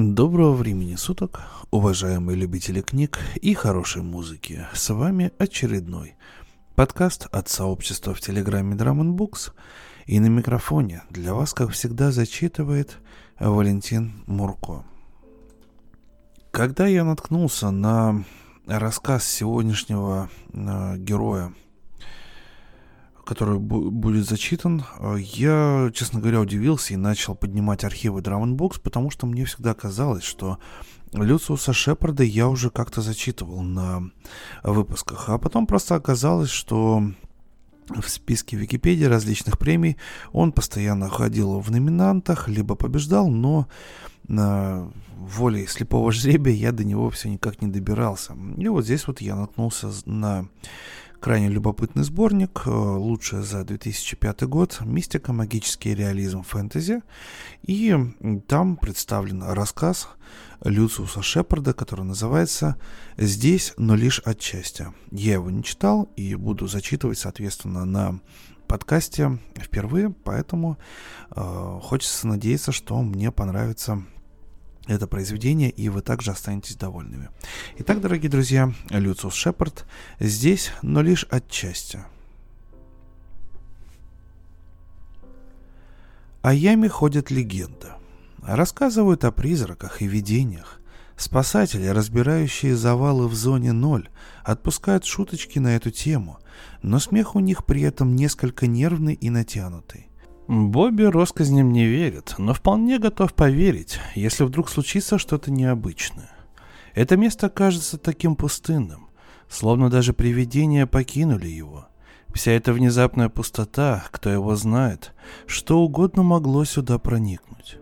Доброго времени суток, уважаемые любители книг и хорошей музыки. С вами очередной подкаст от сообщества в Телеграме Dramanbox. И на микрофоне для вас, как всегда, зачитывает Валентин Мурко. Когда я наткнулся на рассказ сегодняшнего героя, который будет зачитан, я, честно говоря, удивился и начал поднимать архивы Dramanbox, потому что мне всегда казалось, что Люциуса Шепарда я уже как-то зачитывал на выпусках. А потом просто оказалось, что в списке Википедии различных премий он постоянно ходил в номинантах, либо побеждал, но волей слепого жребия я до него все никак не добирался. И вот здесь вот я наткнулся на крайне любопытный сборник, лучшее за 2005 год, мистика, магический реализм, фэнтези. И там представлен рассказ Люциуса Шепарда, который называется «Здесь, но лишь отчасти». Я его не читал и буду зачитывать, соответственно, на подкасте впервые, поэтому хочется надеяться, что мне понравится это произведение, и вы также останетесь довольными. Итак, дорогие друзья, Люциус Шепард, «Здесь, но лишь отчасти». О яме ходит легенда. Рассказывают о призраках и видениях. Спасатели, разбирающие завалы в зоне 0, отпускают шуточки на эту тему, но смех у них при этом несколько нервный и натянутый. Бобби россказням не верит, но вполне готов поверить, если вдруг случится что-то необычное. Это место кажется таким пустынным, словно даже привидения покинули его. Вся эта внезапная пустота, кто его знает, что угодно могло сюда проникнуть.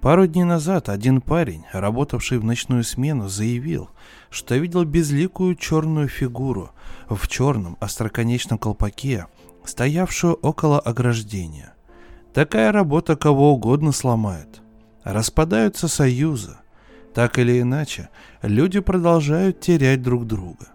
Пару дней назад один парень, работавший в ночную смену, заявил, что видел безликую черную фигуру в черном остроконечном колпаке, стоявшую около ограждения. Такая работа кого угодно сломает. Распадаются союзы. Так или иначе, люди продолжают терять друг друга.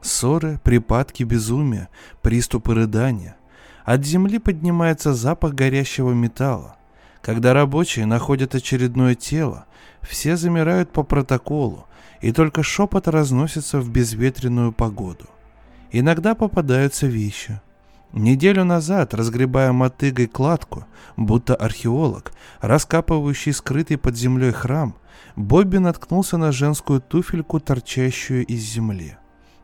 Ссоры, припадки безумия, приступы рыдания. От земли поднимается запах горящего металла. Когда рабочие находят очередное тело, все замирают по протоколу, и только шепот разносится в безветренную погоду. Иногда попадаются вещи. Неделю назад, разгребая мотыгой кладку, будто археолог, раскапывающий скрытый под землей храм, Бобби наткнулся на женскую туфельку, торчащую из земли.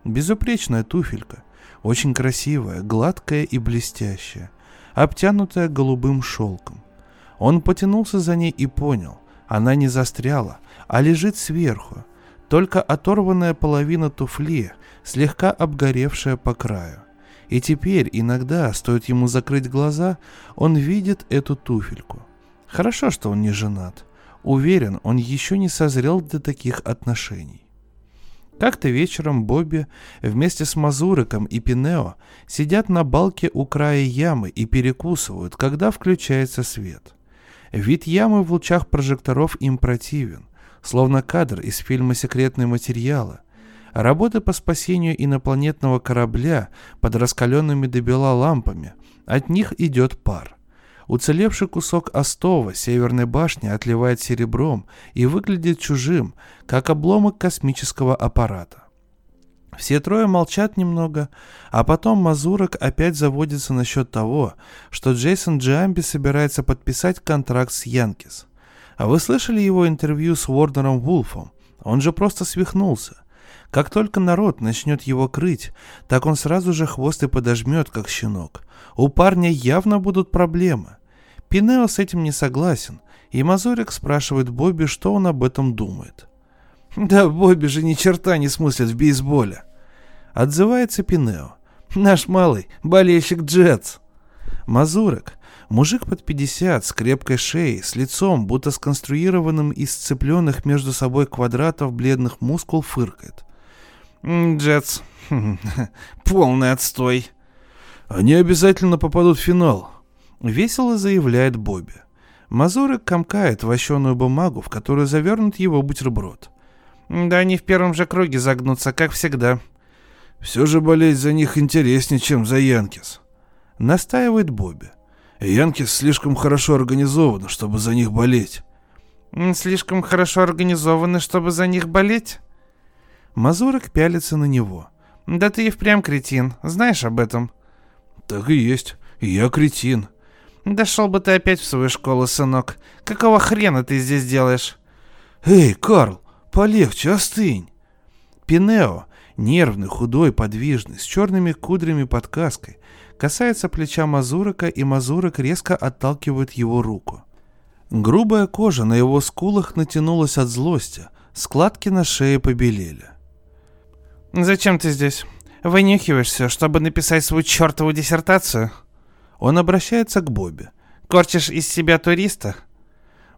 Безупречная туфелька, очень красивая, гладкая и блестящая, обтянутая голубым шелком. Он потянулся за ней и понял, она не застряла, а лежит сверху, только оторванная половина туфли, слегка обгоревшая по краю. И теперь иногда, стоит ему закрыть глаза, он видит эту туфельку. Хорошо, что он не женат. Уверен, он еще не созрел для таких отношений. Как-то вечером Бобби вместе с Мазуриком и Пинео сидят на балке у края ямы и перекусывают, когда включается свет. Вид ямы в лучах прожекторов им противен, словно кадр из фильма «Секретные материалы». Работы по спасению инопланетного корабля под раскаленными до бела лампами. От них идет пар. Уцелевший кусок остова северной башни отливает серебром и выглядит чужим, как обломок космического аппарата. Все трое молчат немного, а потом Мазурик опять заводится насчет того, что Джейсон Джиамби собирается подписать контракт с Янкис. А вы слышали его интервью с Уорнером Вулфом? Он же просто свихнулся. Как только народ начнет его крыть, так он сразу же хвост и подожмет, как щенок. У парня явно будут проблемы. Пинео с этим не согласен, и Мазурик спрашивает Бобби, что он об этом думает. «Да Бобби же ни черта не смыслит в бейсболе!» Отзывается Пинео. «Наш малый болельщик Джетс!» Мазурик, мужик под 50, с крепкой шеей, с лицом, будто сконструированным из сцепленных между собой квадратов бледных мускул, фыркает. «Джетс, полный отстой. Они обязательно попадут в финал», — весело заявляет Бобби. Мазурик комкает вощеную бумагу, в которую завернут его бутерброд. «Да они в первом же круге загнутся, как всегда». «Все же болеть за них интереснее, чем за Янкис», — настаивает Бобби. «Янкис слишком хорошо организована, чтобы за них болеть». Слишком хорошо организованы, чтобы за них болеть? Мазурок пялится на него. Да ты и впрямь кретин, знаешь об этом? Так и есть, я кретин. Да шел бы ты опять в свою школу, сынок. Какого хрена ты здесь делаешь? Эй, Карл, полегче, остынь. Пинео, нервный, худой, подвижный, с черными кудрями под каской, касается плеча Мазурока, и Мазурок резко отталкивает его руку. Грубая кожа на его скулах натянулась от злости, складки на шее побелели. «Зачем ты здесь? Вынюхиваешься, чтобы написать свою чертову диссертацию?» Он обращается к Бобби. «Корчишь из себя туриста?»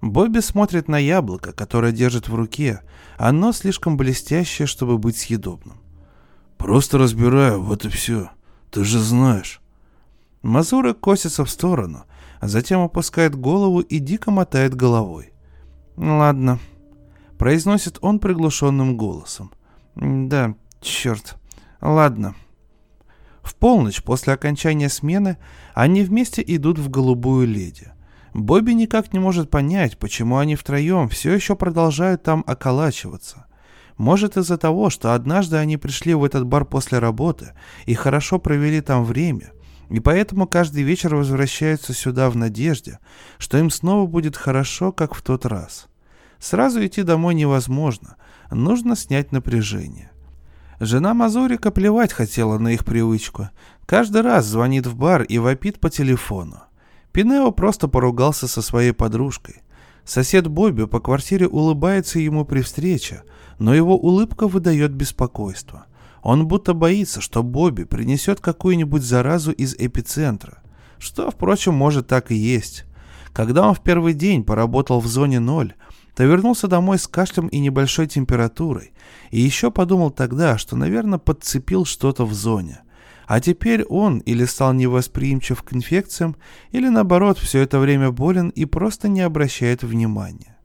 Бобби смотрит на яблоко, которое держит в руке. Оно слишком блестящее, чтобы быть съедобным. «Просто разбираю, вот и все. Ты же знаешь». Мазура косится в сторону, а затем опускает голову и дико мотает головой. «Ладно», — произносит он приглушенным голосом. «Да, черт, ладно». В полночь после окончания смены они вместе идут в «Голубую леди». Бобби никак не может понять, почему они втроем все еще продолжают там околачиваться. Может, из-за того, что однажды они пришли в этот бар после работы и хорошо провели там время, и поэтому каждый вечер возвращаются сюда в надежде, что им снова будет хорошо, как в тот раз. Сразу идти домой невозможно, нужно снять напряжение. Жена Мазурика плевать хотела на их привычку. Каждый раз звонит в бар и вопит по телефону. Пинео просто поругался со своей подружкой. Сосед Бобби по квартире улыбается ему при встрече, но его улыбка выдает беспокойство. Он будто боится, что Бобби принесет какую-нибудь заразу из эпицентра, что, впрочем, может так и есть. Когда он в первый день поработал в зоне 0, то вернулся домой с кашлем и небольшой температурой, и еще подумал тогда, что, наверное, подцепил что-то в зоне. А теперь он или стал невосприимчив к инфекциям, или наоборот, все это время болен и просто не обращает внимания.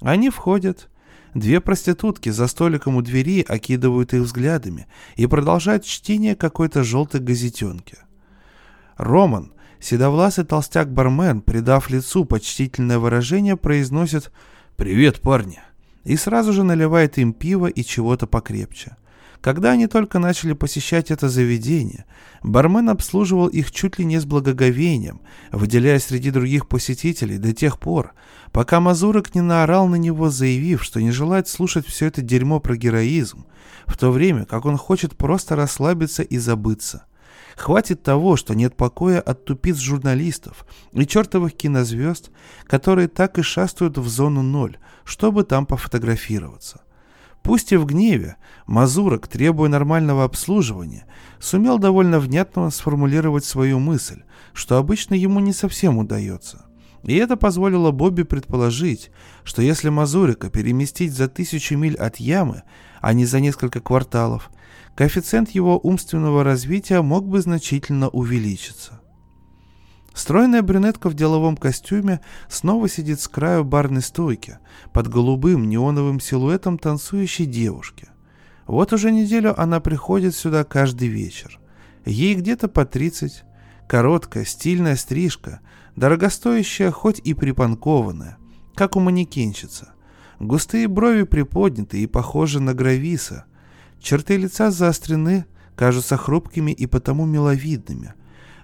Они входят. Две проститутки за столиком у двери окидывают их взглядами и продолжают чтение какой-то желтой газетенки. Роман, седовласый толстяк-бармен, придав лицу почтительное выражение, произносит «Привет, парни!» и сразу же наливает им пиво и чего-то покрепче. Когда они только начали посещать это заведение, бармен обслуживал их чуть ли не с благоговением, выделяя среди других посетителей до тех пор, пока Мазурок не наорал на него, заявив, что не желает слушать все это дерьмо про героизм, в то время как он хочет просто расслабиться и забыться. Хватит того, что нет покоя от тупиц журналистов и чертовых кинозвезд, которые так и шастают в зону 0, чтобы там пофотографироваться. Пусть и в гневе, Мазурок, требуя нормального обслуживания, сумел довольно внятно сформулировать свою мысль, что обычно ему не совсем удается. И это позволило Бобби предположить, что если Мазурика переместить за 1000 миль от ямы, а не за несколько кварталов, коэффициент его умственного развития мог бы значительно увеличиться. Стройная брюнетка в деловом костюме снова сидит с краю барной стойки, под голубым неоновым силуэтом танцующей девушки. Вот уже неделю она приходит сюда каждый вечер. Ей где-то по 30. Короткая, стильная стрижка, дорогостоящая, хоть и припанкованная, как у манекенщицы. Густые брови приподняты и похожи на грависа. Черты лица заострены, кажутся хрупкими и потому миловидными.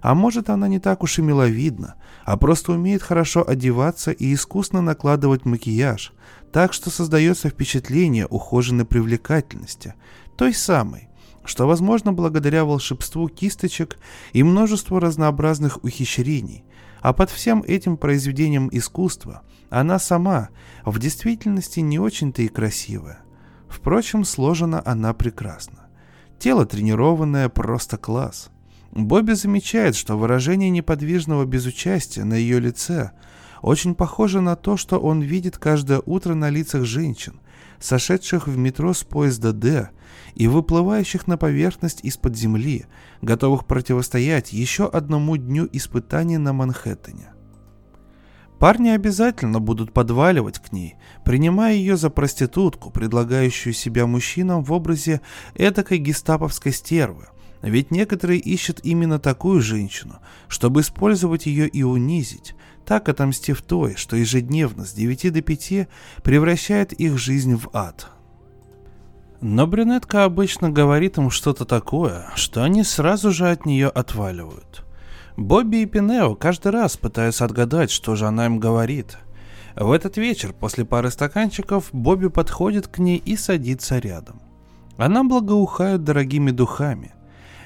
А может, она не так уж и миловидна, а просто умеет хорошо одеваться и искусно накладывать макияж, так что создается впечатление ухоженной привлекательности, той самой, что возможно благодаря волшебству кисточек и множеству разнообразных ухищрений, а под всем этим произведением искусства она сама в действительности не очень-то и красивая. Впрочем, сложена она прекрасно. Тело тренированное просто класс. Бобби замечает, что выражение неподвижного безучастия на ее лице очень похоже на то, что он видит каждое утро на лицах женщин, сошедших в метро с поезда «Д» и выплывающих на поверхность из-под земли, готовых противостоять еще одному дню испытаний на Манхэттене. Парни обязательно будут подваливать к ней, принимая ее за проститутку, предлагающую себя мужчинам в образе этакой гестаповской стервы. Ведь некоторые ищут именно такую женщину, чтобы использовать ее и унизить, так отомстив той, что ежедневно с 9 до 5 превращает их жизнь в ад. Но брюнетка обычно говорит им что-то такое, что они сразу же от нее отваливают. Бобби и Пинео каждый раз пытаются отгадать, что же она им говорит. В этот вечер после пары стаканчиков Бобби подходит к ней и садится рядом. Она благоухает дорогими духами.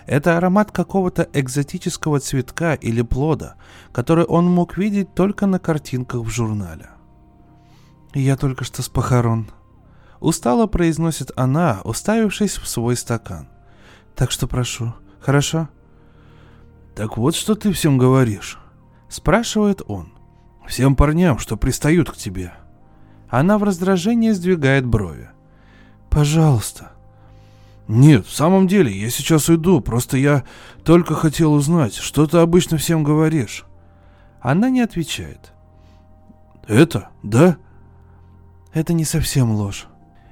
Это аромат какого-то экзотического цветка или плода, который он мог видеть только на картинках в журнале. «Я только что с похорон», — устало произносит она, уставившись в свой стакан. «Так что прошу, хорошо?» «Так вот, что ты всем говоришь?» — спрашивает он. «Всем парням, что пристают к тебе». Она в раздражении сдвигает брови. «Пожалуйста». «Нет, в самом деле, я сейчас уйду, просто я только хотел узнать, что ты обычно всем говоришь». Она не отвечает. «Это? Да?» «Это не совсем ложь».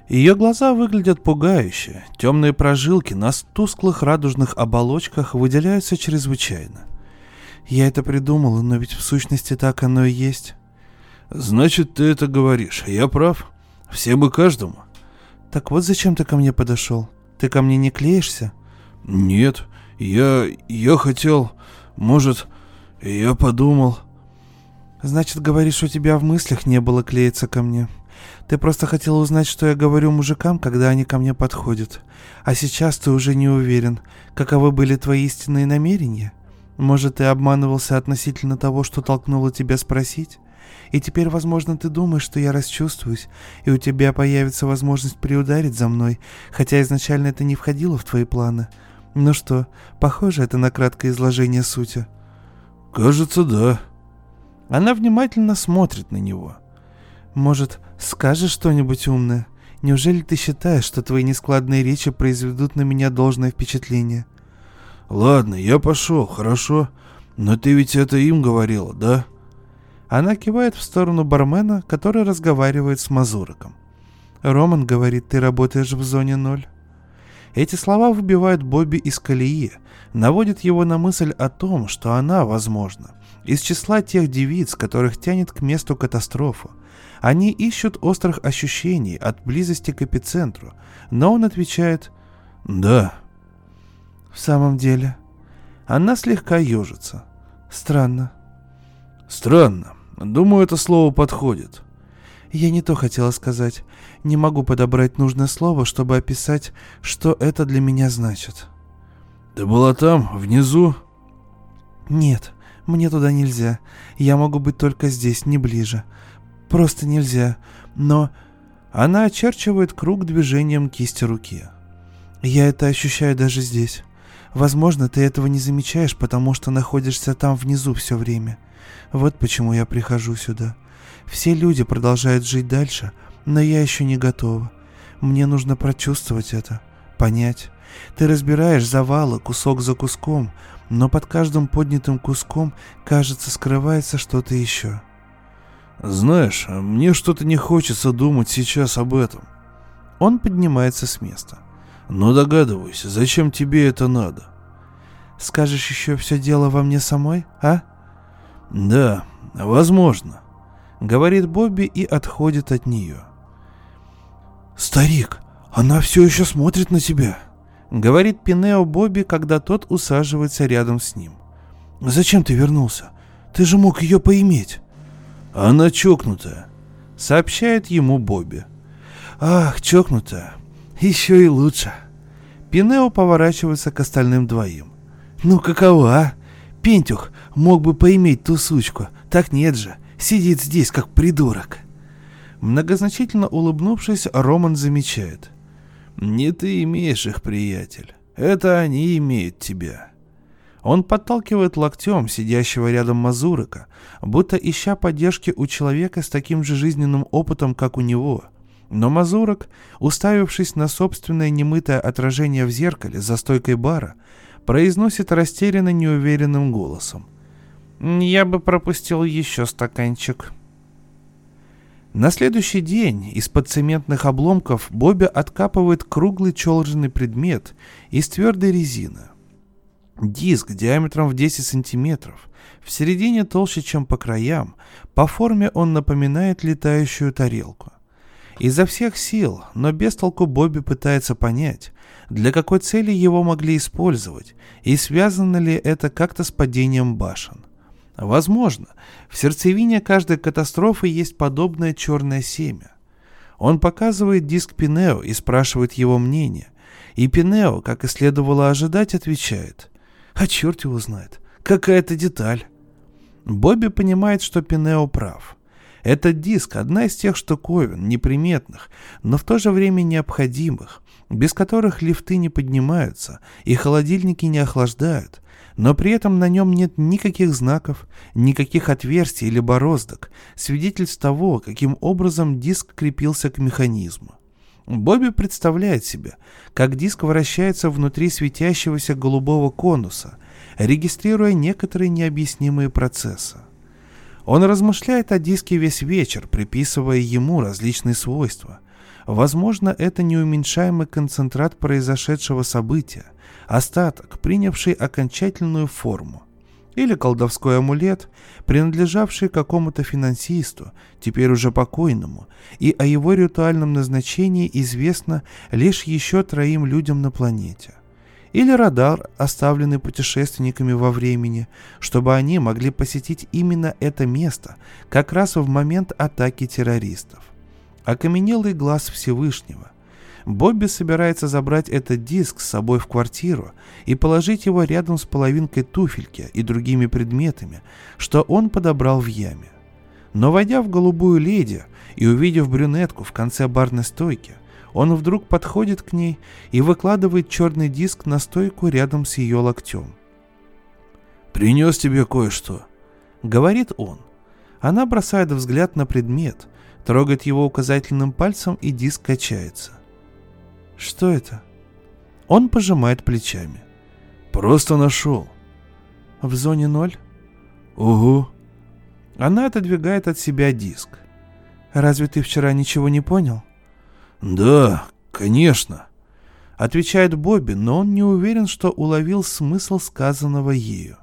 Ее глаза выглядят пугающе, темные прожилки на тусклых радужных оболочках выделяются чрезвычайно. «Я это придумала, но ведь в сущности так оно и есть». «Значит, ты это говоришь, я прав. Всем и каждому». «Так вот зачем ты ко мне подошел? Ты ко мне не клеишься?» «Нет, я хотел, может, я подумал». «Значит, говоришь, у тебя в мыслях не было клеиться ко мне. Ты просто хотела узнать, что я говорю мужикам, когда они ко мне подходят. А сейчас ты уже не уверен, каковы были твои истинные намерения. Может, ты обманывался относительно того, что толкнуло тебя спросить? И теперь, возможно, ты думаешь, что я расчувствуюсь, и у тебя появится возможность приударить за мной, хотя изначально это не входило в твои планы. Ну что, похоже это на краткое изложение сути?» «Кажется, да». Она внимательно смотрит на него. «Может, скажешь что-нибудь умное? Неужели ты считаешь, что твои нескладные речи произведут на меня должное впечатление?» «Ладно, я пошел, хорошо. Но ты ведь это им говорила, да?» Она кивает в сторону бармена, который разговаривает с мазуриком. «Роман говорит, ты работаешь в зоне 0». Эти слова выбивают Бобби из колеи, наводят его на мысль о том, что она, возможно, из числа тех девиц, которых тянет к месту катастрофы. Они ищут острых ощущений от близости к эпицентру, но он отвечает «да». «В самом деле?» Она слегка ежится. «Странно». «Странно. Думаю, это слово подходит». «Я не то хотела сказать. Не могу подобрать нужное слово, чтобы описать, что это для меня значит». «Ты была там, внизу?» «Нет, мне туда нельзя. Я могу быть только здесь, не ближе. Просто нельзя. Но...» Она очерчивает круг движением кисти руки. «Я это ощущаю даже здесь. Возможно, ты этого не замечаешь, потому что находишься там внизу все время. Вот почему я прихожу сюда. Все люди продолжают жить дальше, но я еще не готова. Мне нужно прочувствовать это, понять. Ты разбираешь завалы кусок за куском, но под каждым поднятым куском, кажется, скрывается что-то еще». «Знаешь, мне что-то не хочется думать сейчас об этом». Он поднимается с места. «Но догадываюсь, зачем тебе это надо?» «Скажешь еще, все дело во мне самой, а?» «Да, возможно», — говорит Бобби и отходит от нее. «Старик, она все еще смотрит на тебя», — говорит Пинео Бобби, когда тот усаживается рядом с ним. «Зачем ты вернулся? Ты же мог ее поиметь». «Она чокнутая», — сообщает ему Бобби. «Ах, чокнутая, еще и лучше». Пинео поворачивается к остальным двоим. «Ну каково, а? Пентюх мог бы поиметь ту сучку, так нет же, сидит здесь как придурок». Многозначительно улыбнувшись, Роман замечает: «Не ты имеешь их, приятель, это они имеют тебя». Он подталкивает локтем сидящего рядом мазурика, будто ища поддержки у человека с таким же жизненным опытом, как у него. Но мазурик, уставившись на собственное немытое отражение в зеркале за стойкой бара, произносит растерянно неуверенным голосом: «Я бы пропустил еще стаканчик». На следующий день из-под цементных обломков Бобби откапывает круглый челженый предмет из твердой резины. Диск диаметром в 10 сантиметров, В середине толще, чем по краям, по форме он напоминает летающую тарелку. Изо всех сил, но без толку Бобби пытается понять, для какой цели его могли использовать и связано ли это как-то с падением башен. Возможно, в сердцевине каждой катастрофы есть подобное черное семя. Он показывает диск Пинео и спрашивает его мнение. И Пинео, как и следовало ожидать, отвечает: «А черт его знает, какая-то деталь». Бобби понимает, что Пинео прав. Этот диск – одна из тех штуковин, неприметных, но в то же время необходимых, без которых лифты не поднимаются и холодильники не охлаждают, но при этом на нем нет никаких знаков, никаких отверстий или бороздок, свидетельств того, каким образом диск крепился к механизму. Бобби представляет себе, как диск вращается внутри светящегося голубого конуса, регистрируя некоторые необъяснимые процессы. Он размышляет о диске весь вечер, приписывая ему различные свойства. Возможно, это неуменьшаемый концентрат произошедшего события, остаток, принявший окончательную форму. Или колдовской амулет, принадлежавший какому-то финансисту, теперь уже покойному, и о его ритуальном назначении известно лишь еще 3 людям на планете. Или радар, оставленный путешественниками во времени, чтобы они могли посетить именно это место, как раз в момент атаки террористов. Окаменелый глаз Всевышнего. Бобби собирается забрать этот диск с собой в квартиру и положить его рядом с половинкой туфельки и другими предметами, что он подобрал в яме. Но войдя в «Голубую леди» и увидев брюнетку в конце барной стойки, он вдруг подходит к ней и выкладывает черный диск на стойку рядом с ее локтем. «Принес тебе кое-что», — говорит он. Она бросает взгляд на предмет, трогает его указательным пальцем, и диск качается. «Что это?» Он пожимает плечами. «Просто нашел». «В зоне 0?» «Угу». Она отодвигает от себя диск. «Разве ты вчера ничего не понял?» «Да, конечно», — отвечает Бобби, но он не уверен, что уловил смысл сказанного ею.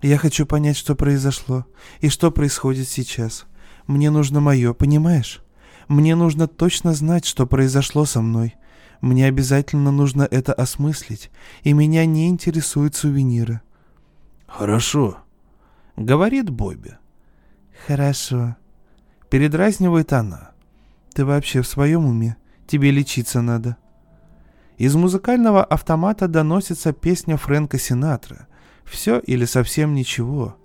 «Я хочу понять, что произошло и что происходит сейчас. Мне нужно мое, понимаешь? Мне нужно точно знать, что произошло со мной. Мне обязательно нужно это осмыслить, и меня не интересуют сувениры». «Хорошо», — говорит Бобби. «Хорошо», — передразнивает она. «Ты вообще в своем уме? Тебе лечиться надо». Из музыкального автомата доносится песня Фрэнка Синатры «Все или совсем ничего».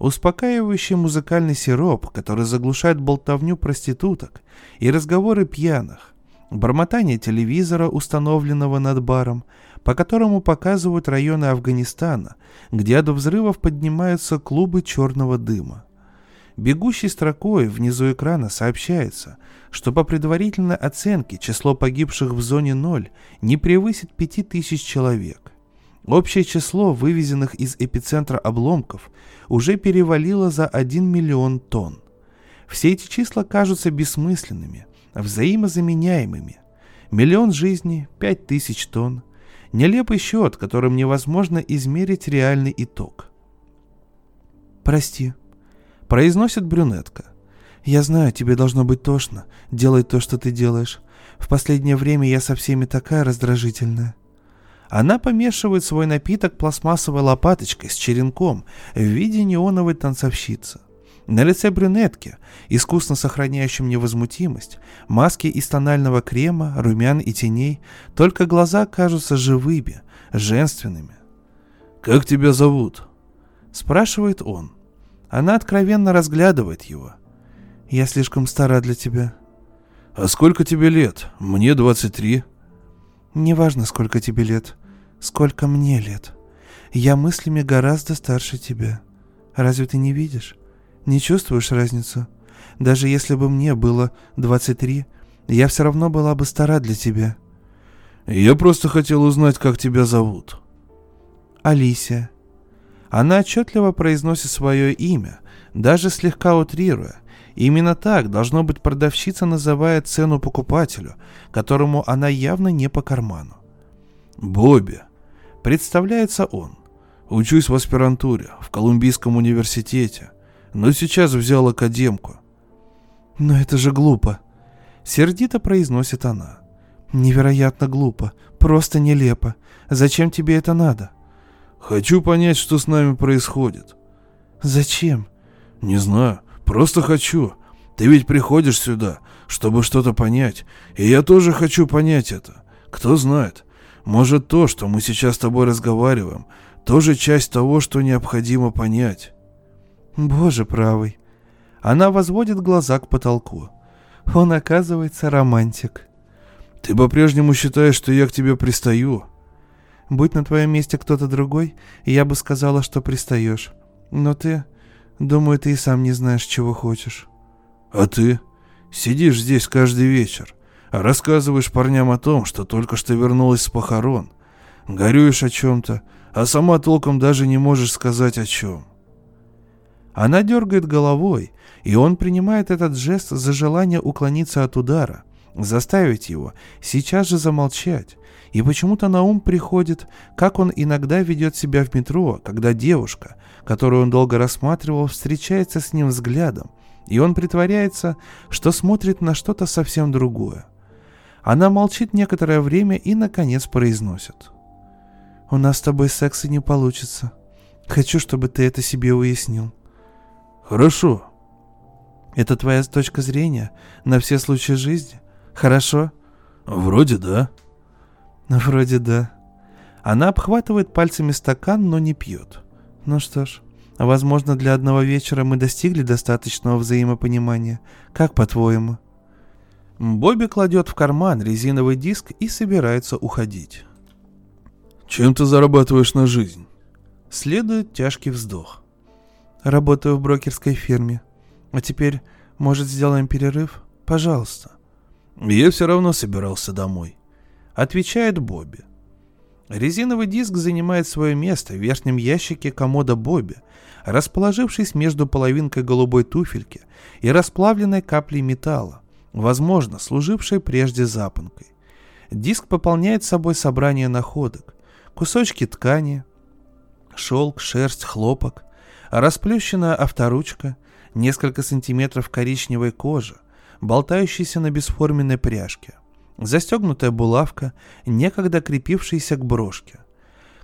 Успокаивающий музыкальный сироп, который заглушает болтовню проституток и разговоры пьяных. Бормотание телевизора, установленного над баром, по которому показывают районы Афганистана, где до взрывов поднимаются клубы черного дыма. Бегущей строкой внизу экрана сообщается, что по предварительной оценке число погибших в зоне 0 не превысит 5000 человек. Общее число вывезенных из эпицентра обломков уже перевалило за 1 миллион тонн. Все эти числа кажутся бессмысленными, взаимозаменяемыми. 1 миллион жизней, 5000 тонн. Нелепый счет, которым невозможно измерить реальный итог. «Прости», — произносит брюнетка. «Я знаю, тебе должно быть тошно. Делай то, что ты делаешь. В последнее время я со всеми такая раздражительная». Она помешивает свой напиток пластмассовой лопаточкой с черенком в виде неоновой танцовщицы. На лице брюнетки, искусно сохраняющем невозмутимость, маски из тонального крема, румян и теней, только глаза кажутся живыми, женственными. «Как тебя зовут?» – спрашивает он. Она откровенно разглядывает его. «Я слишком стара для тебя». «А сколько тебе лет? Мне 23». «Неважно, сколько тебе лет. Сколько мне лет. Я мыслями гораздо старше тебя. Разве ты не видишь? Не чувствуешь разницу? Даже если бы мне было 23, я все равно была бы стара для тебя». «Я просто хотел узнать, как тебя зовут». «Алисия». Она отчетливо произносит свое имя, даже слегка утрируя. Именно так, должно быть, продавщица называет цену покупателю, которому она явно не по карману. «Бобби», — представляется он, — Учусь в аспирантуре, в Колумбийском университете, но сейчас взял академку. Но это же глупо, сердито произносит она. Невероятно глупо, просто нелепо. Зачем тебе это надо? Хочу понять, что с нами происходит. Зачем? Не знаю, просто хочу. Ты ведь приходишь сюда, чтобы что-то понять, и я тоже хочу понять это. Кто знает, может, то, что мы сейчас с тобой разговариваем, тоже часть того, что необходимо понять. Боже правый. Она возводит глаза к потолку. Он, оказывается, романтик. Ты по-прежнему считаешь, что я к тебе пристаю? Будь на твоем месте кто-то другой, я бы сказала, что пристаешь. Но ты, думаю, ты и сам не знаешь, чего хочешь. А ты? Сидишь здесь каждый вечер, рассказываешь парням о том, что только что вернулась с похорон, горюешь о чем-то, а сама толком даже не можешь сказать о чем. Она дергает головой, и он принимает этот жест за желание уклониться от удара, заставить его сейчас же замолчать. И почему-то на ум приходит, как он иногда ведет себя в метро, когда девушка, которую он долго рассматривал, встречается с ним взглядом, и он притворяется, что смотрит на что-то совсем другое. Она молчит некоторое время и, наконец, произносит. «У нас с тобой секса не получится. Хочу, чтобы ты это себе уяснил». «Хорошо». «Это твоя точка зрения на все случаи жизни? Хорошо?» «Вроде да». «Вроде да». Она обхватывает пальцами стакан, но не пьет. «Ну что ж, возможно, для одного вечера мы достигли достаточного взаимопонимания. Как по-твоему?» Бобби кладет в карман резиновый диск и собирается уходить. «Чем ты зарабатываешь на жизнь?» Следует тяжкий вздох. «Работаю в брокерской фирме. А теперь, может, сделаем перерыв? Пожалуйста». «Я все равно собирался домой», — отвечает Бобби. Резиновый диск занимает свое место в верхнем ящике комода Бобби, расположившись между половинкой голубой туфельки и расплавленной каплей металла, возможно, служившей прежде запонкой. Диск пополняет собой собрание находок: кусочки ткани, шелк, шерсть, хлопок, расплющенная авторучка, несколько сантиметров коричневой кожи, болтающейся на бесформенной пряжке, застегнутая булавка, некогда крепившаяся к брошке.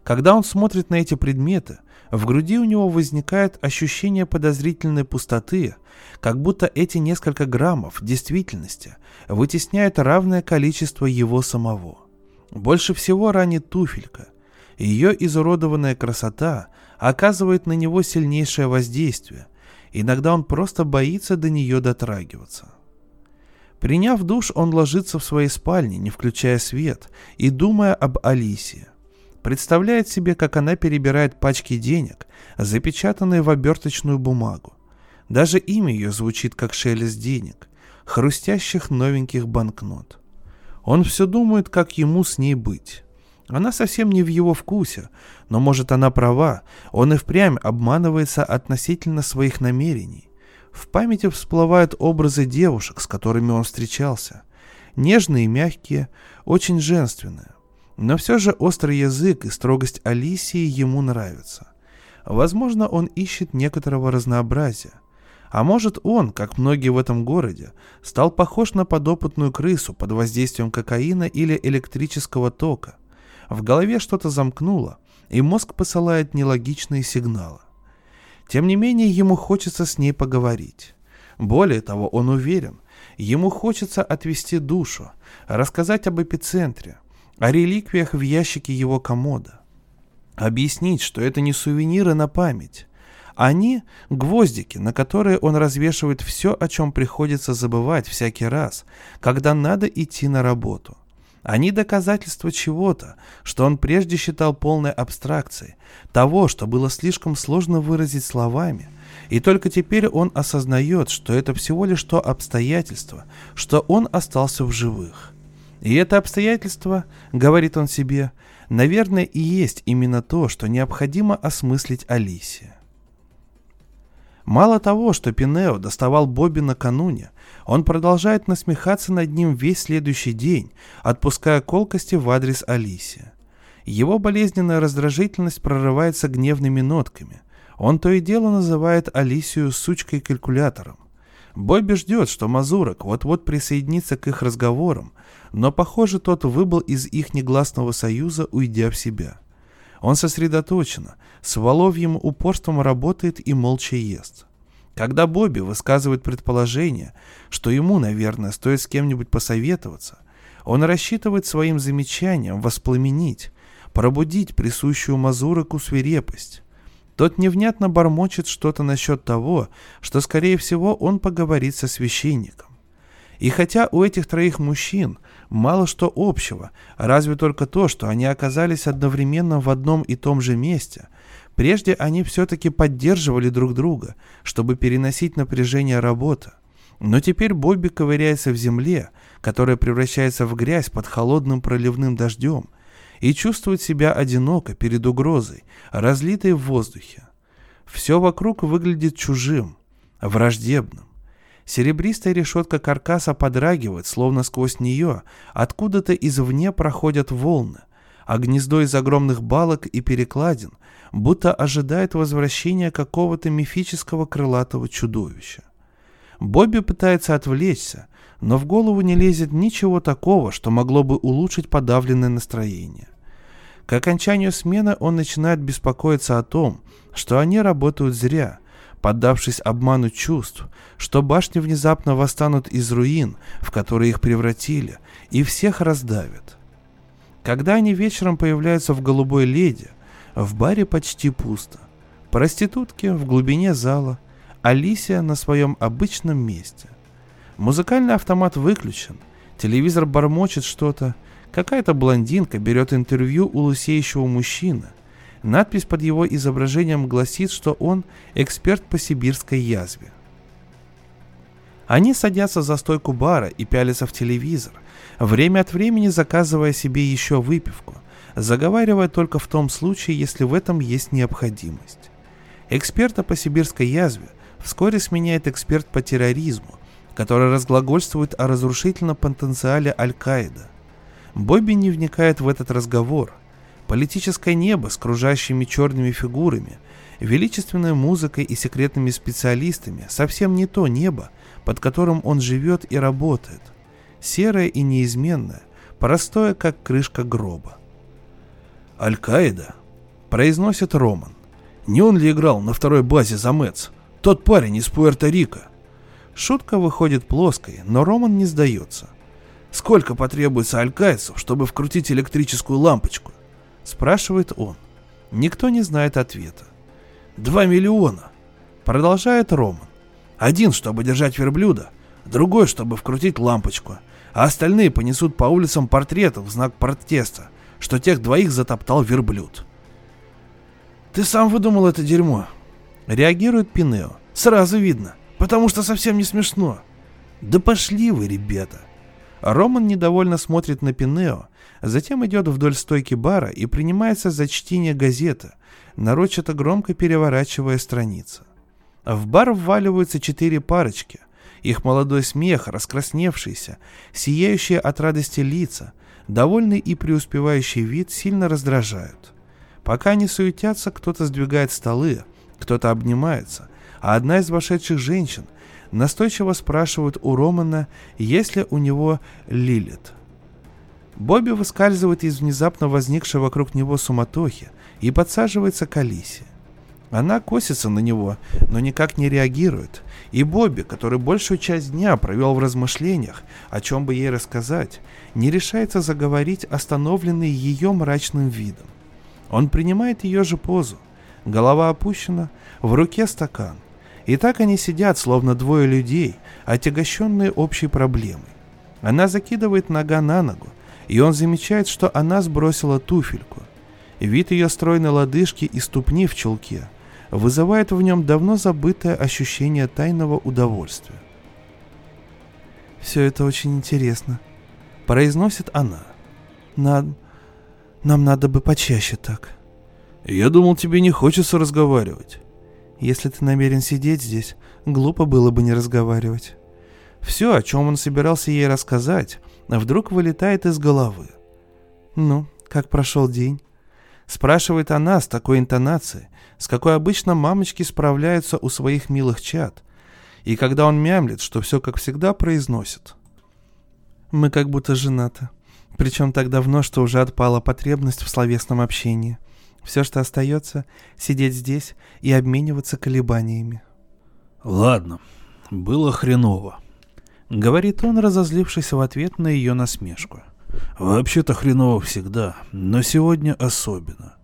Когда он смотрит на эти предметы, в груди у него возникает ощущение подозрительной пустоты, как будто эти несколько граммов в действительности вытесняют равное количество его самого. Больше всего ранит туфелька. Ее изуродованная красота оказывает на него сильнейшее воздействие. Иногда он просто боится до нее дотрагиваться. Приняв душ, он ложится в своей спальне, не включая свет, и думая об Алисе. Представляет себе, как она перебирает пачки денег, запечатанные в оберточную бумагу. Даже имя ее звучит как шелест денег, хрустящих новеньких банкнот. Он все думает, как ему с ней быть. Она совсем не в его вкусе, но, может, она права, он и впрямь обманывается относительно своих намерений. В памяти всплывают образы девушек, с которыми он встречался. Нежные, мягкие, очень женственные. Но все же острый язык и строгость Алисии ему нравятся. Возможно, он ищет некоторого разнообразия. А может, он, как многие в этом городе, стал похож на подопытную крысу под воздействием кокаина или электрического тока. В голове что-то замкнуло, и мозг посылает нелогичные сигналы. Тем не менее, ему хочется с ней поговорить. Более того, он уверен, ему хочется отвести душу, рассказать об эпицентре, о реликвиях в ящике его комода. Объяснить, что это не сувениры на память. Они – гвоздики, на которые он развешивает все, о чем приходится забывать всякий раз, когда надо идти на работу. Они доказательства чего-то, что он прежде считал полной абстракцией, того, что было слишком сложно выразить словами, и только теперь он осознает, что это всего лишь то обстоятельство, что он остался в живых. И это обстоятельство, говорит он себе, наверное, и есть именно то, что необходимо осмыслить Алисе. Мало того, что Пинео доставал Бобби накануне, он продолжает насмехаться над ним весь следующий день, отпуская колкости в адрес Алисе. Его болезненная раздражительность прорывается гневными нотками. Он то и дело называет Алисию сучкой-калькулятором. Бобби ждет, что Мазурок вот-вот присоединится к их разговорам, но, похоже, тот выбыл из их негласного союза, уйдя в себя. Он сосредоточенно, с воловьим упорством работает и молча ест. Когда Бобби высказывает предположение, что ему, наверное, стоит с кем-нибудь посоветоваться, он рассчитывает своим замечанием воспламенить, пробудить присущую Мазуроку свирепость. Тот невнятно бормочет что-то насчет того, что, скорее всего, он поговорит со священником. И хотя у этих троих мужчин мало что общего, разве только то, что они оказались одновременно в одном и том же месте, прежде они все-таки поддерживали друг друга, чтобы переносить напряжение работы. Но теперь Бобби ковыряется в земле, которая превращается в грязь под холодным проливным дождем, и чувствует себя одиноко перед угрозой, разлитой в воздухе. Все вокруг выглядит чужим, враждебным. Серебристая решетка каркаса подрагивает, словно сквозь нее откуда-то извне проходят волны, а гнездо из огромных балок и перекладин будто ожидает возвращения какого-то мифического крылатого чудовища. Бобби пытается отвлечься, но в голову не лезет ничего такого, что могло бы улучшить подавленное настроение. К окончанию смены он начинает беспокоиться о том, что они работают зря, поддавшись обману чувств, что башни внезапно восстанут из руин, в которые их превратили, и всех раздавят. Когда они вечером появляются в «Голубой леди», в баре почти пусто. Проститутки в глубине зала, Алисия на своем обычном месте. Музыкальный автомат выключен, телевизор бормочет что-то, какая-то блондинка берет интервью у лысеющего мужчины. Надпись под его изображением гласит, что он эксперт по сибирской язве. Они садятся за стойку бара и пялятся в телевизор, время от времени заказывая себе еще выпивку, заговаривая только в том случае, если в этом есть необходимость. Эксперта по сибирской язве вскоре сменяет эксперт по терроризму, который разглагольствует о разрушительном потенциале Аль-Каида. Бобби не вникает в этот разговор. Политическое небо с кружащими черными фигурами, величественной музыкой и секретными специалистами совсем не то небо, под которым он живет и работает. Серое и неизменное, простое, как крышка гроба. «Аль-Каида», — произносит Роман. «Не он ли играл на второй базе за Мэтс? Тот парень из Пуэрто-Рико». Шутка выходит плоской, но Роман не сдается. «Сколько потребуется алькайцев, чтобы вкрутить электрическую лампочку?» – спрашивает он. Никто не знает ответа. 2 миллиона!» – продолжает Роман. «Один, чтобы держать верблюда, другой, чтобы вкрутить лампочку, а остальные понесут по улицам портретов в знак протеста, что тех двоих затоптал верблюд». «Ты сам выдумал это дерьмо!» – реагирует Пинео. «Сразу видно! Потому что совсем не смешно». «Да пошли вы, ребята». Роман недовольно смотрит на Пинео, затем идет вдоль стойки бара и принимается за чтение газеты, нарочито громко переворачивая страницы. В бар вваливаются 4 парочки. Их молодой смех, раскрасневшийся, сияющие от радости лица, довольный и преуспевающий вид сильно раздражают. Пока они суетятся, кто-то сдвигает столы, кто-то обнимается, а одна из вошедших женщин настойчиво спрашивает у Романа, есть ли у него Лилит. Бобби выскальзывает из внезапно возникшей вокруг него суматохи и подсаживается к Алисе. Она косится на него, но никак не реагирует, и Бобби, который большую часть дня провел в размышлениях, о чем бы ей рассказать, не решается заговорить, остановленный ее мрачным видом. Он принимает ее же позу. Голова опущена, в руке стакан. И так они сидят, словно двое людей, отягощенные общей проблемой. Она закидывает нога на ногу, и он замечает, что она сбросила туфельку. Вид ее стройной лодыжки и ступни в чулке вызывает в нем давно забытое ощущение тайного удовольствия. «Все это очень интересно», — произносит она. «Нам надо бы почаще так». «Я думал, тебе не хочется разговаривать». «Если ты намерен сидеть здесь, глупо было бы не разговаривать». Все, о чем он собирался ей рассказать, вдруг вылетает из головы. «Ну, как прошел день?» Спрашивает она с такой интонацией, с какой обычно мамочки справляются у своих милых чад, и когда он мямлит, что все как всегда, произносит: «Мы как будто женаты, причем так давно, что уже отпала потребность в словесном общении. Все, что остается, сидеть здесь и обмениваться колебаниями». «Ладно, было хреново», — говорит он, разозлившись в ответ на ее насмешку. «Вообще-то хреново всегда, но сегодня особенно».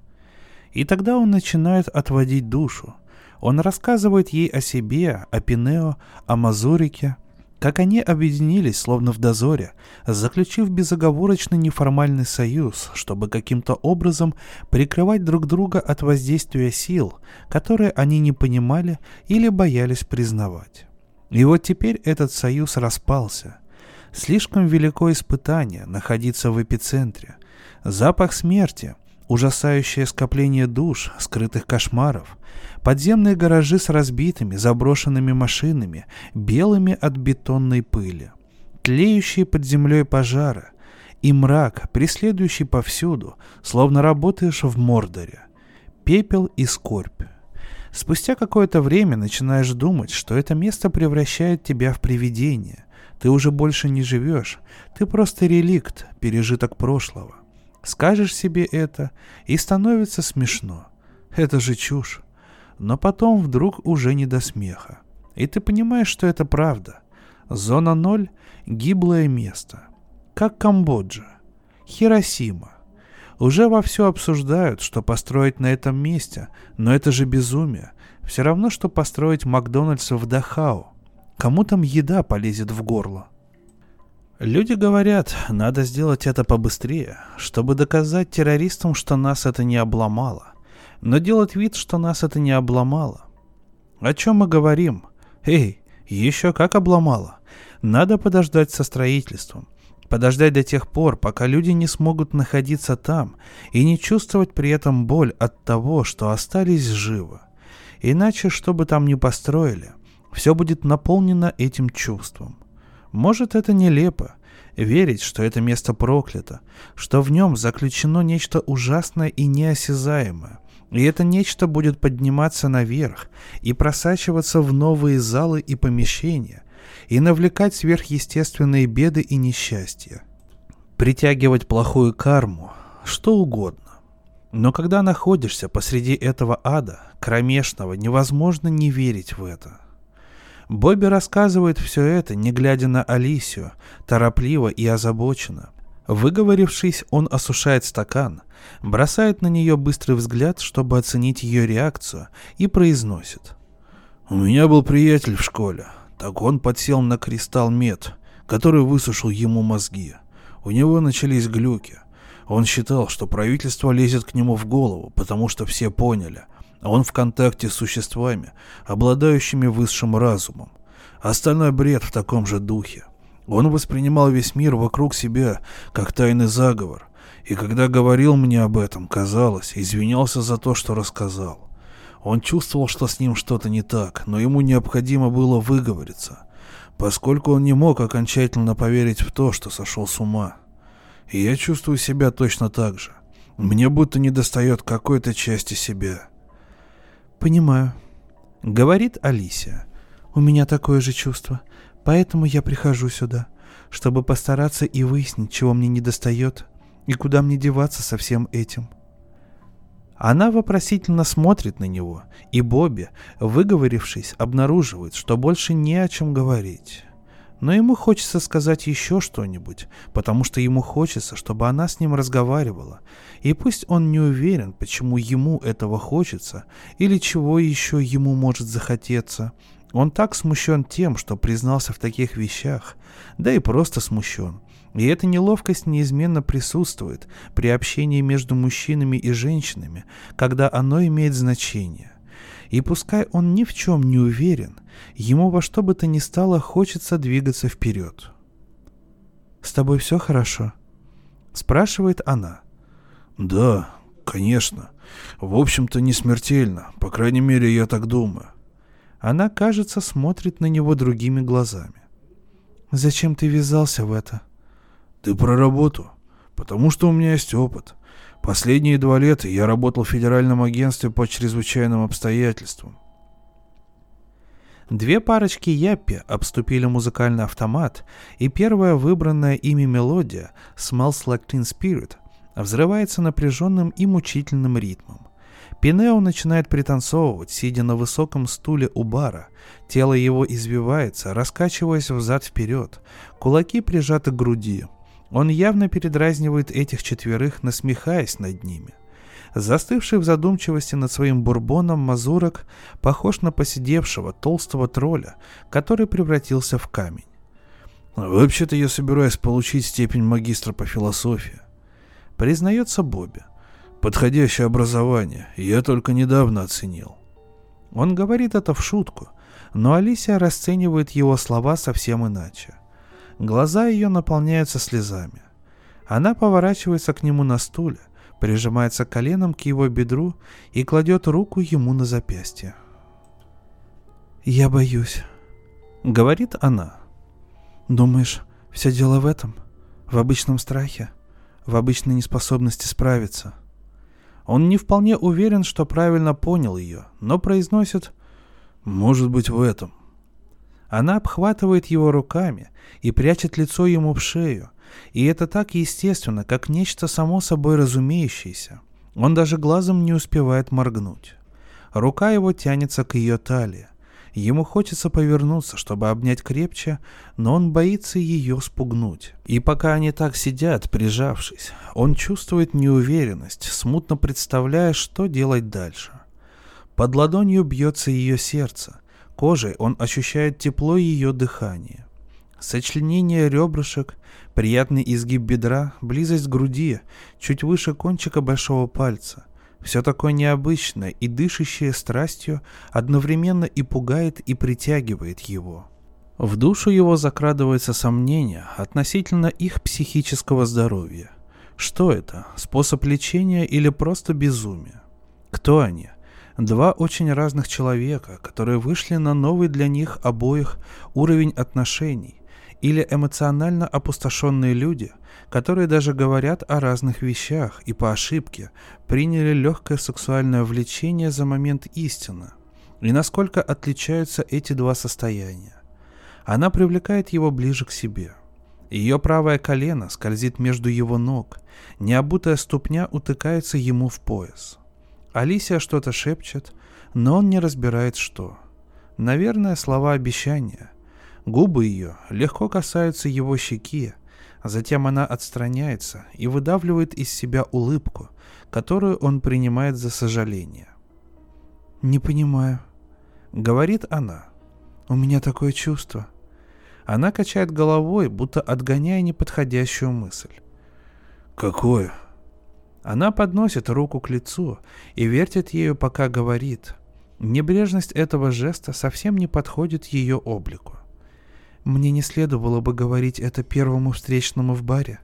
И тогда он начинает отводить душу. Он рассказывает ей о себе, о Пинео, о Мазурике, как они объединились, словно в дозоре, заключив безоговорочно неформальный союз, чтобы каким-то образом прикрывать друг друга от воздействия сил, которые они не понимали или боялись признавать. И вот теперь этот союз распался. Слишком велико испытание находиться в эпицентре. Запах смерти, ужасающее скопление душ, скрытых кошмаров, подземные гаражи с разбитыми, заброшенными машинами, белыми от бетонной пыли, тлеющие под землей пожары и мрак, преследующий повсюду, словно работаешь в Мордоре. Пепел и скорбь. Спустя какое-то время начинаешь думать, что это место превращает тебя в привидение. Ты уже больше не живешь, ты просто реликт, пережиток прошлого. Скажешь себе это, и становится смешно. Это же чушь. Но потом вдруг уже не до смеха. И ты понимаешь, что это правда. Зона 0 – гиблое место. Как Камбоджа. Хиросима. Уже вовсю обсуждают, что построить на этом месте, но это же безумие. Все равно, что построить Макдональдс в Дахау. Кому там еда полезет в горло? Люди говорят, надо сделать это побыстрее, чтобы доказать террористам, что нас это не обломало. Но делать вид, что нас это не обломало. О чем мы говорим? Эй, еще как обломало. Надо подождать со строительством. Подождать до тех пор, пока люди не смогут находиться там и не чувствовать при этом боль от того, что остались живы. Иначе, что бы там ни построили, все будет наполнено этим чувством. Может, это нелепо, верить, что это место проклято, что в нем заключено нечто ужасное и неосязаемое, и это нечто будет подниматься наверх и просачиваться в новые залы и помещения, и навлекать сверхъестественные беды и несчастья, притягивать плохую карму, что угодно. Но когда находишься посреди этого ада, кромешного, невозможно не верить в это. Бобби рассказывает все это, не глядя на Алисию, торопливо и озабоченно. Выговорившись, он осушает стакан, бросает на нее быстрый взгляд, чтобы оценить ее реакцию, и произносит: «У меня был приятель в школе. Так он подсел на кристалл мед, который высушил ему мозги. У него начались глюки. Он считал, что правительство лезет к нему в голову, потому что все поняли. Он в контакте с существами, обладающими высшим разумом. Остальной бред в таком же духе. Он воспринимал весь мир вокруг себя как тайный заговор. И когда говорил мне об этом, казалось, извинялся за то, что рассказал. Он чувствовал, что с ним что-то не так, но ему необходимо было выговориться, поскольку он не мог окончательно поверить в то, что сошел с ума. И я чувствую себя точно так же. Мне будто недостает какой-то части себя». «Понимаю», — говорит Алисия. «У меня такое же чувство, поэтому я прихожу сюда, чтобы постараться и выяснить, чего мне недостает и куда мне деваться со всем этим». Она вопросительно смотрит на него, и Бобби, выговорившись, обнаруживает, что больше не о чем говорить. Но ему хочется сказать еще что-нибудь, потому что ему хочется, чтобы она с ним разговаривала. И пусть он не уверен, почему ему этого хочется или чего еще ему может захотеться. Он так смущен тем, что признался в таких вещах, да и просто смущен. И эта неловкость неизменно присутствует при общении между мужчинами и женщинами, когда оно имеет значение. И пускай он ни в чем не уверен, ему во что бы то ни стало хочется двигаться вперед. «С тобой все хорошо?» – спрашивает она. «Да, конечно. В общем-то, не смертельно. По крайней мере, я так думаю». Она, кажется, смотрит на него другими глазами. «Зачем ты ввязался в это?» «Ты про работу. Потому что у меня есть опыт. Последние 2 лета я работал в Федеральном агентстве по чрезвычайным обстоятельствам. 2 парочки яппи обступили музыкальный автомат, и первая выбранная ими мелодия «Smells Like Teen Spirit» взрывается напряженным и мучительным ритмом. Пинео начинает пританцовывать, сидя на высоком стуле у бара. Тело его извивается, раскачиваясь взад-вперед, кулаки прижаты к груди. Он явно передразнивает этих 4, насмехаясь над ними. Застывший в задумчивости над своим бурбоном мазурок похож на поседевшего толстого тролля, который превратился в камень. «Вообще-то я собираюсь получить степень магистра по философии», — признается Бобби. «Подходящее образование я только недавно оценил». Он говорит это в шутку, но Алисия расценивает его слова совсем иначе. Глаза ее наполняются слезами. Она поворачивается к нему на стуле, прижимается коленом к его бедру и кладет руку ему на запястье. «Я боюсь», — говорит она. «Думаешь, все дело в этом? В обычном страхе? В обычной неспособности справиться?» Он не вполне уверен, что правильно понял ее, но произносит «Может быть, в этом». Она обхватывает его руками и прячет лицо ему в шею, и это так естественно, как нечто само собой разумеющееся. Он даже глазом не успевает моргнуть. Рука его тянется к ее талии. Ему хочется повернуться, чтобы обнять крепче, но он боится ее спугнуть. И пока они так сидят, прижавшись, он чувствует неуверенность, смутно представляя, что делать дальше. Под ладонью бьется ее сердце. Кожей он ощущает тепло ее дыхания. Сочленение ребрышек, приятный изгиб бедра, близость груди, чуть выше кончика большого пальца. Все такое необычное и дышащее страстью одновременно и пугает, и притягивает его. В душу его закрадывается сомнение относительно их психического здоровья. Что это? Способ лечения или просто безумие? Кто они? 2 очень разных человека, которые вышли на новый для них обоих уровень отношений, или эмоционально опустошенные люди, которые даже говорят о разных вещах и по ошибке приняли легкое сексуальное влечение за момент истины, и насколько отличаются эти 2 состояния. Она привлекает его ближе к себе. Ее правое колено скользит между его ног, необутая ступня утыкается ему в пояс. Алисия что-то шепчет, но он не разбирает что. Наверное, слова обещания. Губы ее легко касаются его щеки, затем она отстраняется и выдавливает из себя улыбку, которую он принимает за сожаление. «Не понимаю», — говорит она. «У меня такое чувство». Она качает головой, будто отгоняя неподходящую мысль. «Какое?» Она подносит руку к лицу и вертит ею, пока говорит. Небрежность этого жеста совсем не подходит ее облику. «Мне не следовало бы говорить это первому встречному в баре,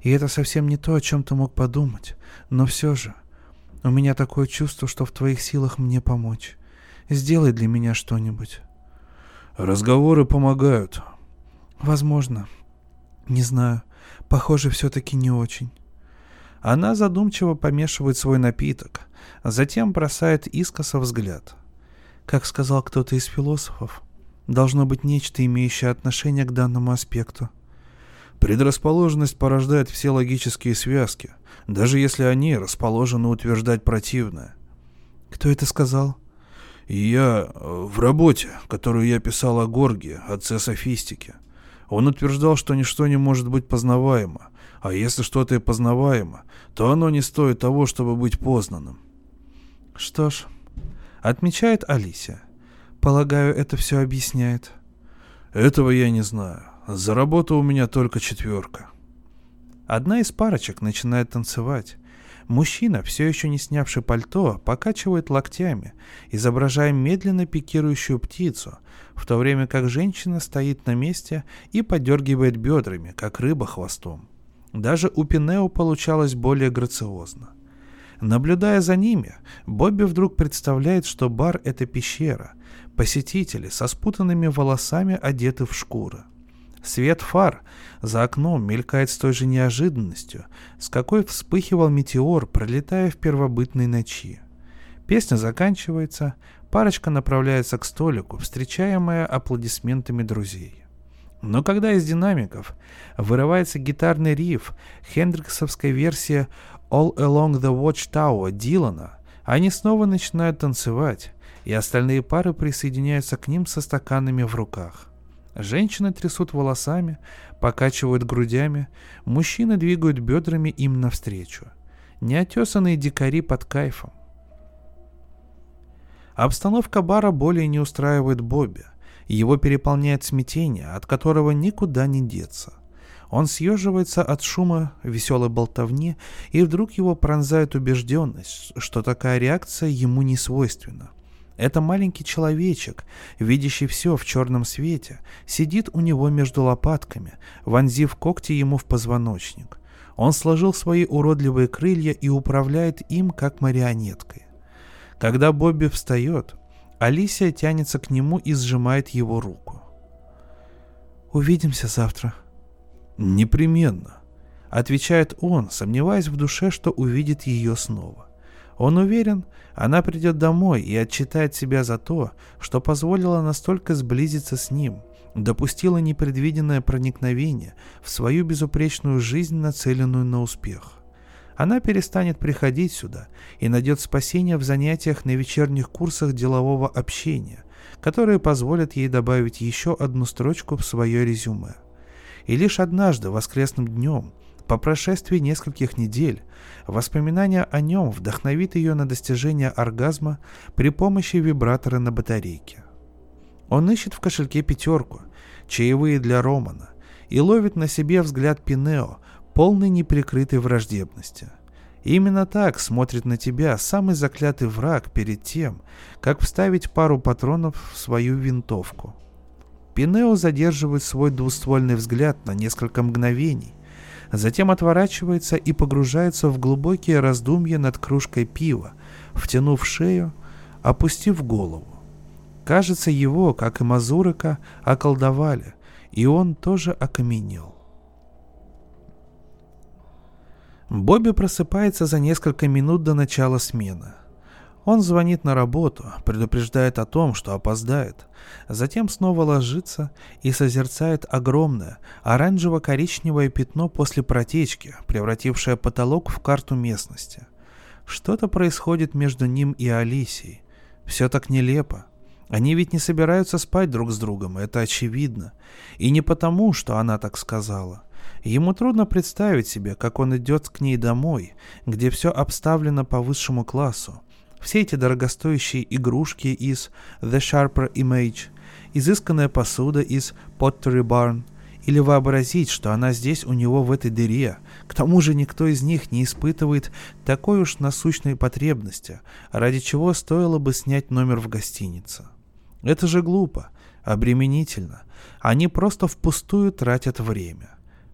и это совсем не то, о чем ты мог подумать, но все же. У меня такое чувство, что в твоих силах мне помочь. Сделай для меня что-нибудь». «Разговоры помогают». «Возможно. Не знаю. Похоже, все-таки не очень». Она задумчиво помешивает свой напиток, затем бросает искоса взгляд. «Как сказал кто-то из философов, должно быть нечто, имеющее отношение к данному аспекту». «Предрасположенность порождает все логические связки, даже если они расположены утверждать противное». «Кто это сказал?» «Я в работе, которую я писал о Горгии, отце софистики. Он утверждал, что ничто не может быть познаваемо, а если что-то и познаваемо, то оно не стоит того, чтобы быть познанным». «Что ж», — отмечает Алисия, — «полагаю, это все объясняет». «Этого я не знаю. За работу у меня только четверка». Одна из парочек начинает танцевать. Мужчина, все еще не снявший пальто, покачивает локтями, изображая медленно пикирующую птицу, в то время как женщина стоит на месте и подергивает бедрами, как рыба хвостом. Даже у Пинео получалось более грациозно. Наблюдая за ними, Бобби вдруг представляет, что бар — это пещера, посетители со спутанными волосами одеты в шкуры. Свет фар за окном мелькает с той же неожиданностью, с какой вспыхивал метеор, пролетая в первобытной ночи. Песня заканчивается, парочка направляется к столику, встречаемая аплодисментами друзей. Но когда из динамиков вырывается гитарный риф, хендриксовская версия «All Along the Watchtower» Дилана, они снова начинают танцевать, и остальные пары присоединяются к ним со стаканами в руках. Женщины трясут волосами, покачивают грудями, мужчины двигают бедрами им навстречу. Неотесанные дикари под кайфом. Обстановка бара более не устраивает Бобби. Его переполняет смятение, от которого никуда не деться. Он съеживается от шума веселой болтовни, и вдруг его пронзает убежденность, что такая реакция ему не свойственна. Это маленький человечек, видящий все в черном свете, сидит у него между лопатками, вонзив когти ему в позвоночник. Он сложил свои уродливые крылья и управляет им, как марионеткой. Когда Бобби встает, Алисия тянется к нему и сжимает его руку. «Увидимся завтра». «Непременно», — отвечает он, сомневаясь в душе, что увидит ее снова. Он уверен, она придет домой и отчитает себя за то, что позволила настолько сблизиться с ним, допустила непредвиденное проникновение в свою безупречную жизнь, нацеленную на успех. Она перестанет приходить сюда и найдет спасение в занятиях на вечерних курсах делового общения, которые позволят ей добавить еще одну строчку в свое резюме. И лишь однажды, воскресным днем, по прошествии нескольких недель, воспоминания о нем вдохновит ее на достижение оргазма при помощи вибратора на батарейке. Он ищет в кошельке пятерку, чаевые для Романа, и ловит на себе взгляд Пинео, полный неприкрытой враждебности. И именно так смотрит на тебя самый заклятый враг перед тем, как вставить пару патронов в свою винтовку. Пинео задерживает свой двуствольный взгляд на несколько мгновений, затем отворачивается и погружается в глубокие раздумья над кружкой пива, втянув шею, опустив голову. Кажется, его, как и Мазурека, околдовали, и он тоже окаменел. Бобби просыпается за несколько минут до начала смены. Он звонит на работу, предупреждает о том, что опоздает, затем снова ложится и созерцает огромное оранжево-коричневое пятно после протечки, превратившее потолок в карту местности. Что-то происходит между ним и Алисией. Все так нелепо. Они ведь не собираются спать друг с другом, это очевидно. И не потому, что она так сказала. Ему трудно представить себе, как он идет к ней домой, где все обставлено по высшему классу. Все эти дорогостоящие игрушки из The Sharper Image, изысканная посуда из Pottery Barn, или вообразить, что она здесь у него в этой дыре. К тому же никто из них не испытывает такой уж насущной потребности, ради чего стоило бы снять номер в гостинице. Это же глупо, обременительно. Они просто впустую тратят время.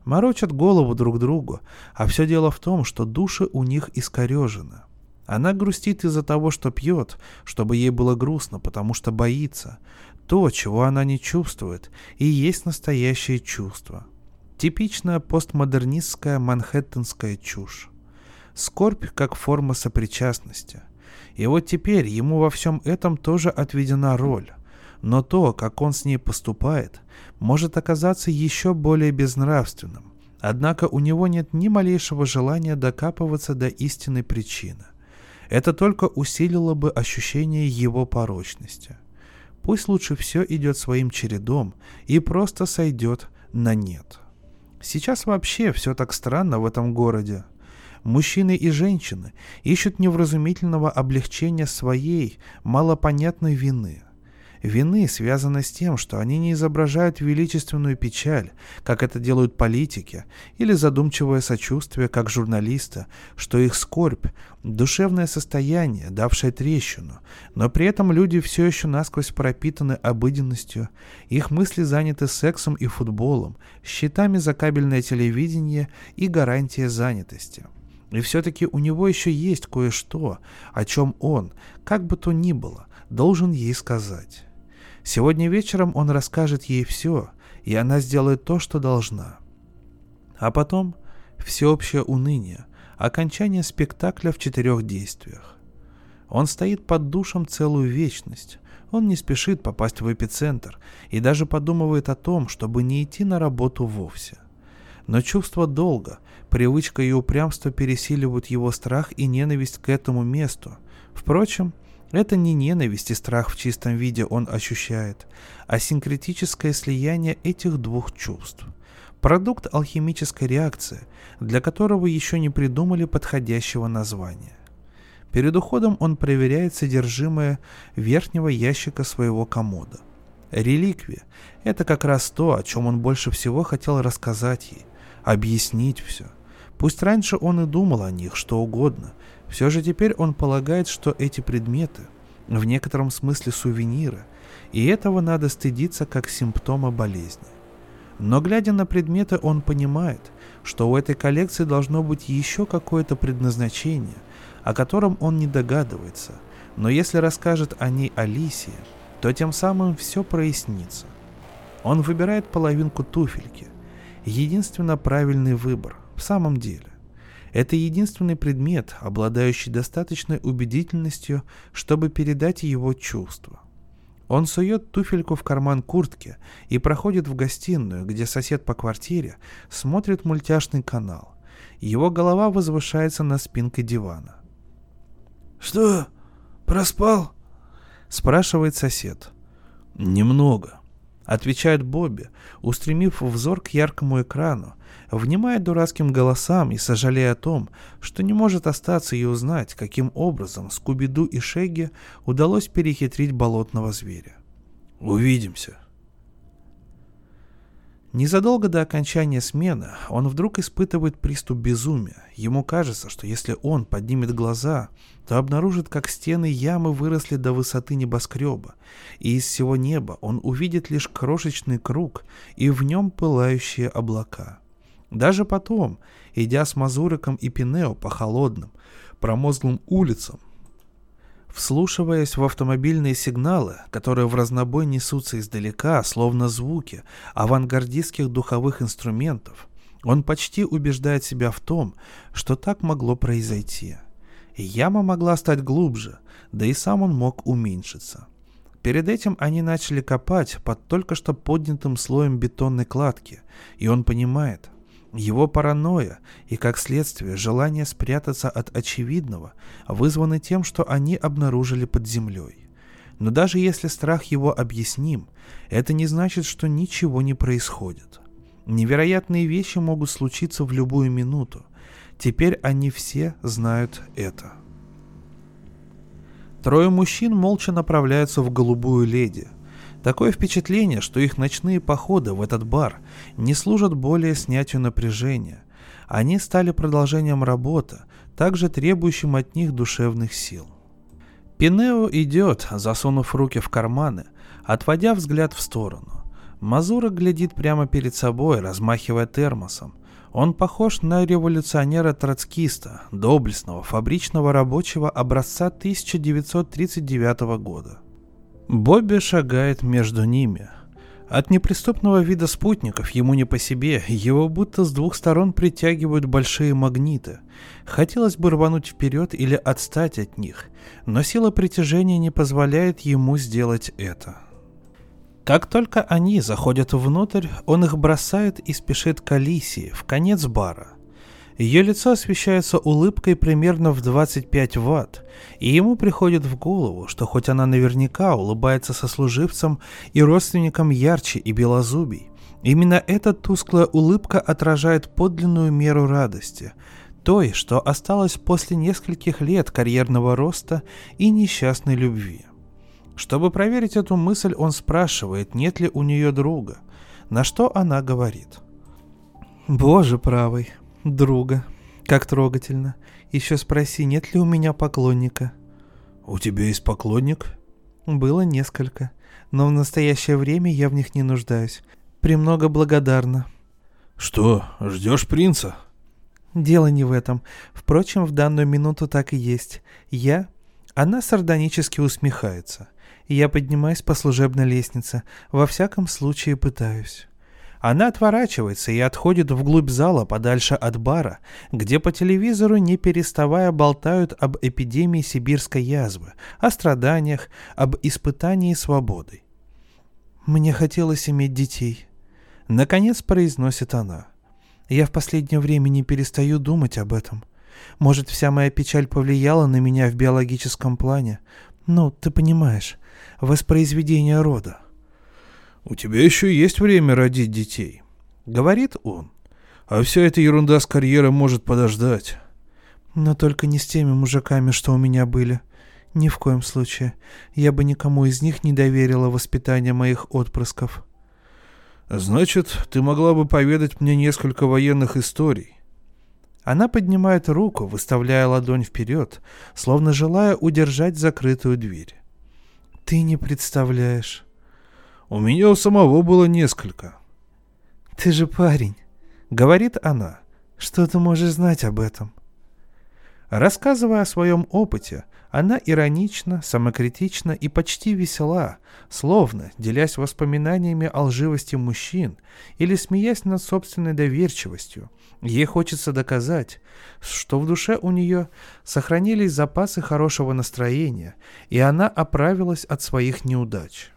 Морочат голову друг другу, а все дело в том, что души у них искорежены. Она грустит из-за того, что пьет, чтобы ей было грустно, потому что боится. То, чего она не чувствует, и есть настоящее чувство. Типичная постмодернистская манхэттенская чушь. Скорбь как форма сопричастности. И вот теперь ему во всем этом тоже отведена роль. Но то, как он с ней поступает, может оказаться еще более безнравственным. Однако у него нет ни малейшего желания докапываться до истинной причины. Это только усилило бы ощущение его порочности. Пусть лучше все идет своим чередом и просто сойдет на нет. Сейчас вообще все так странно в этом городе. Мужчины и женщины ищут невразумительного облегчения своей малопонятной вины. Вины связаны с тем, что они не изображают величественную печаль, как это делают политики, или задумчивое сочувствие, как журналисты, что их скорбь – душевное состояние, давшее трещину, но при этом люди все еще насквозь пропитаны обыденностью, их мысли заняты сексом и футболом, счетами за кабельное телевидение и гарантией занятости. И все-таки у него еще есть кое-что, о чем он, как бы то ни было, должен ей сказать. Сегодня вечером он расскажет ей все, и она сделает то, что должна. А потом всеобщее уныние, окончание спектакля в 4 действиях. Он стоит под душем целую вечность, он не спешит попасть в эпицентр и даже подумывает о том, чтобы не идти на работу вовсе. Но чувство долга, привычка и упрямство пересиливают его страх и ненависть к этому месту. Впрочем, это не ненависть и страх в чистом виде он ощущает, а синкретическое слияние этих двух чувств. Продукт алхимической реакции, для которого еще не придумали подходящего названия. Перед уходом он проверяет содержимое верхнего ящика своего комода. Реликвия – это как раз то, о чем он больше всего хотел рассказать ей, объяснить все. Пусть раньше он и думал о них что угодно, все же теперь он полагает, что эти предметы в некотором смысле сувениры, и этого надо стыдиться как симптома болезни. Но глядя на предметы, он понимает, что у этой коллекции должно быть еще какое-то предназначение, о котором он не догадывается, но если расскажет о ней Алисе, то тем самым все прояснится. Он выбирает половинку туфельки, единственно правильный выбор, в самом деле. Это единственный предмет, обладающий достаточной убедительностью, чтобы передать его чувства. Он сует туфельку в карман куртки и проходит в гостиную, где сосед по квартире смотрит мультяшный канал. Его голова возвышается над спинкой дивана. «Что, проспал?» — спрашивает сосед. «Немного», — отвечает Бобби, устремив взор к яркому экрану, внимая дурацким голосам и сожалея о том, что не может остаться и узнать, каким образом Скуби-Ду и Шеги удалось перехитрить болотного зверя. «Увидимся». Незадолго до окончания смены он вдруг испытывает приступ безумия. Ему кажется, что если он поднимет глаза, то обнаружит, как стены ямы выросли до высоты небоскреба, и из всего неба он увидит лишь крошечный круг и в нем пылающие облака. Даже потом, идя с Мазуриком и Пинео по холодным, промозглым улицам, вслушиваясь в автомобильные сигналы, которые в разнобой несутся издалека, словно звуки авангардистских духовых инструментов, он почти убеждает себя в том, что так могло произойти. Яма могла стать глубже, да и сам он мог уменьшиться. Перед этим они начали копать под только что поднятым слоем бетонной кладки, и он понимает, его паранойя и, как следствие, желание спрятаться от очевидного вызваны тем, что они обнаружили под землей. Но даже если страх его объясним, это не значит, что ничего не происходит. Невероятные вещи могут случиться в любую минуту. Теперь они все знают это. Трое мужчин молча направляются в «Голубую леди». Такое впечатление, что их ночные походы в этот бар не служат более снятию напряжения. Они стали продолжением работы, также требующим от них душевных сил. Пинео идет, засунув руки в карманы, отводя взгляд в сторону. Мазурик глядит прямо перед собой, размахивая термосом. Он похож на революционера-троцкиста, доблестного фабричного рабочего образца 1939 года. Бобби шагает между ними. От неприступного вида спутников ему не по себе, его будто с двух сторон притягивают большие магниты. Хотелось бы рвануть вперед или отстать от них, но сила притяжения не позволяет ему сделать это. Как только они заходят внутрь, он их бросает и спешит к Алисии, в конец бара. Ее лицо освещается улыбкой примерно в 25 ватт, и ему приходит в голову, что хоть она наверняка улыбается сослуживцам и родственникам ярче и белозубей, именно эта тусклая улыбка отражает подлинную меру радости, той, что осталось после нескольких лет карьерного роста и несчастной любви. Чтобы проверить эту мысль, он спрашивает, нет ли у нее друга, на что она говорит: «Боже правый, друга, как трогательно. Еще спроси, нет ли у меня поклонника». «У тебя есть поклонник?» «Было несколько, но в настоящее время я в них не нуждаюсь. Премного благодарна». «Что, ждешь принца?» «Дело не в этом. Впрочем, в данную минуту так и есть. Я...» Она сардонически усмехается. «Я поднимаюсь по служебной лестнице. Во всяком случае пытаюсь». Она отворачивается и отходит вглубь зала, подальше от бара, где по телевизору, не переставая, болтают об эпидемии сибирской язвы, о страданиях, об испытании свободой. «Мне хотелось иметь детей», — наконец произносит она. «Я в последнее время не перестаю думать об этом. Может, вся моя печаль повлияла на меня в биологическом плане? Ну, ты понимаешь, воспроизведение рода». «У тебя еще есть время родить детей», — говорит он. «А вся эта ерунда с карьерой может подождать». «Но только не с теми мужиками, что у меня были. Ни в коем случае. Я бы никому из них не доверила воспитание моих отпрысков». «Значит, ты могла бы поведать мне несколько военных историй». Она поднимает руку, выставляя ладонь вперед, словно желая удержать закрытую дверь. «Ты не представляешь». «У меня у самого было несколько». «Ты же парень», — говорит она. «Что ты можешь знать об этом?» Рассказывая о своем опыте, она иронична, самокритична и почти весела, словно делясь воспоминаниями о лживости мужчин или смеясь над собственной доверчивостью. Ей хочется доказать, что в душе у нее сохранились запасы хорошего настроения, и она оправилась от своих неудач.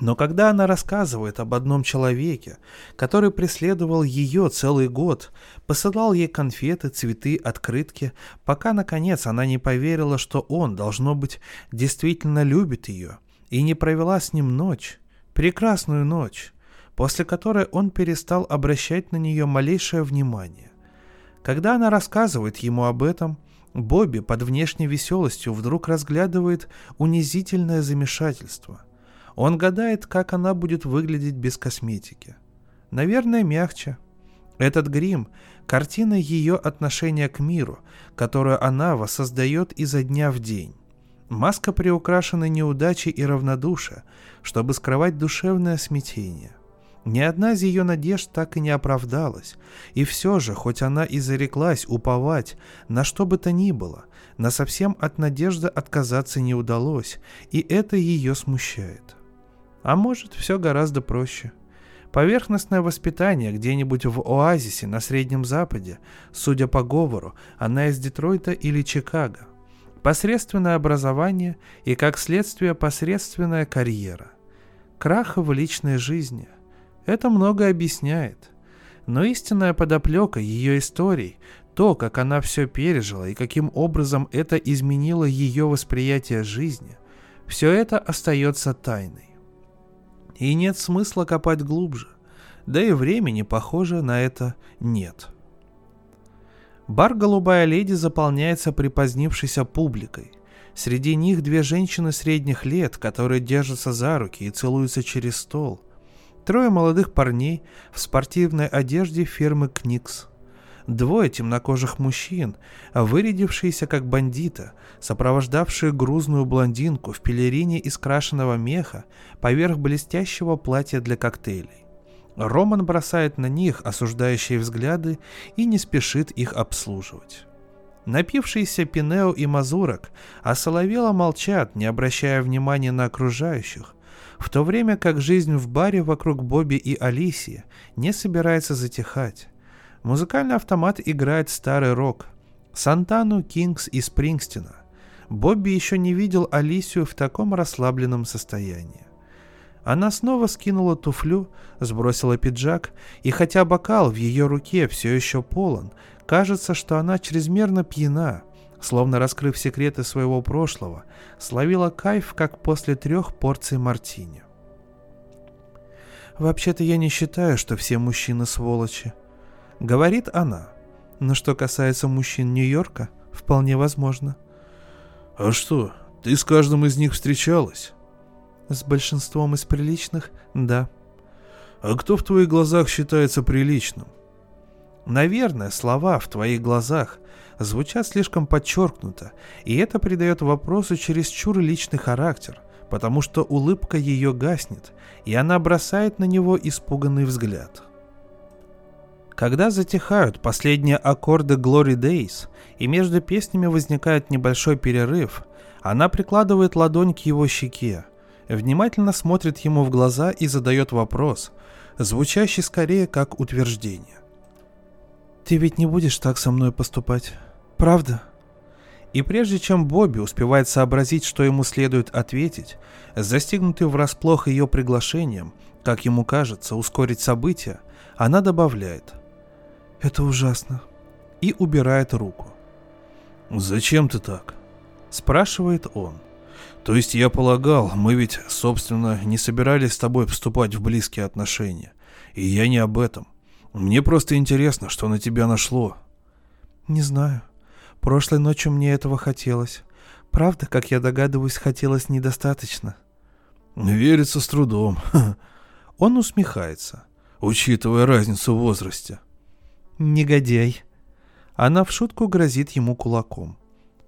Но когда она рассказывает об одном человеке, который преследовал ее целый год, посылал ей конфеты, цветы, открытки, пока, наконец, она не поверила, что он, должно быть, действительно любит ее, и не провела с ним ночь, прекрасную ночь, после которой он перестал обращать на нее малейшее внимание. Когда она рассказывает ему об этом, Бобби под внешней веселостью вдруг разглядывает унизительное замешательство. Он гадает, как она будет выглядеть без косметики. Наверное, мягче. Этот грим – картина ее отношения к миру, которую она воссоздает изо дня в день. Маска приукрашена неудачей и равнодушием, чтобы скрывать душевное смятение. Ни одна из ее надежд так и не оправдалась. И все же, хоть она и зареклась уповать на что бы то ни было, насовсем от надежды отказаться не удалось, и это ее смущает. А может, все гораздо проще. Поверхностное воспитание где-нибудь в оазисе на Среднем Западе, судя по говору, она из Детройта или Чикаго. Посредственное образование и, как следствие, посредственная карьера. Крах в личной жизни. Это многое объясняет. Но истинная подоплека ее историй, то, как она все пережила и каким образом это изменило ее восприятие жизни, все это остается тайной. И нет смысла копать глубже, да и времени, похоже, на это нет. Бар «Голубая леди» заполняется припозднившейся публикой. Среди них две женщины средних лет, которые держатся за руки и целуются через стол. Трое молодых парней в спортивной одежде фирмы «Кникс». Двое темнокожих мужчин, вырядившиеся как бандиты, сопровождавшие грузную блондинку в пелерине из крашеного меха поверх блестящего платья для коктейлей. Роман бросает на них осуждающие взгляды и не спешит их обслуживать. Напившиеся Пинео и Мазурок осоловело молчат, не обращая внимания на окружающих, в то время как жизнь в баре вокруг Бобби и Алисии не собирается затихать. Музыкальный автомат играет старый рок. Сантану, Кингс и Спрингстина. Бобби еще не видел Алисию в таком расслабленном состоянии. Она снова скинула туфлю, сбросила пиджак, и хотя бокал в ее руке все еще полон, кажется, что она чрезмерно пьяна, словно раскрыв секреты своего прошлого, словила кайф, как после 3 порций мартини. «Вообще-то я не считаю, что все мужчины сволочи», — говорит она. «Но что касается мужчин Нью-Йорка, вполне возможно». «А что, ты с каждым из них встречалась?» «С большинством из приличных, да». «А кто в твоих глазах считается приличным?» «Наверное, слова «в твоих глазах» звучат слишком подчеркнуто, и это придает вопросу чересчур личный характер, потому что улыбка ее гаснет, и она бросает на него испуганный взгляд». Когда затихают последние аккорды «Glory Days» и между песнями возникает небольшой перерыв, она прикладывает ладонь к его щеке. внимательно смотрит ему в глаза и задает вопрос, звучащий скорее как утверждение. «Ты ведь не будешь так со мной поступать, правда?» И прежде чем Бобби успевает сообразить, что ему следует ответить, застигнутый врасплох ее приглашением, как ему кажется, ускорить события, она добавляет: «Это ужасно», и убирает руку. «Зачем ты так?» — спрашивает он. «То есть я полагал, мы ведь, собственно, не собирались с тобой вступать в близкие отношения. И я не об этом. Мне просто интересно, что на тебя нашло». «Не знаю. Прошлой ночью мне этого хотелось. Правда, как я догадываюсь, хотелось недостаточно». «Верится с трудом». Он усмехается, учитывая разницу в возрасте. «Негодяй». Она в шутку грозит ему кулаком.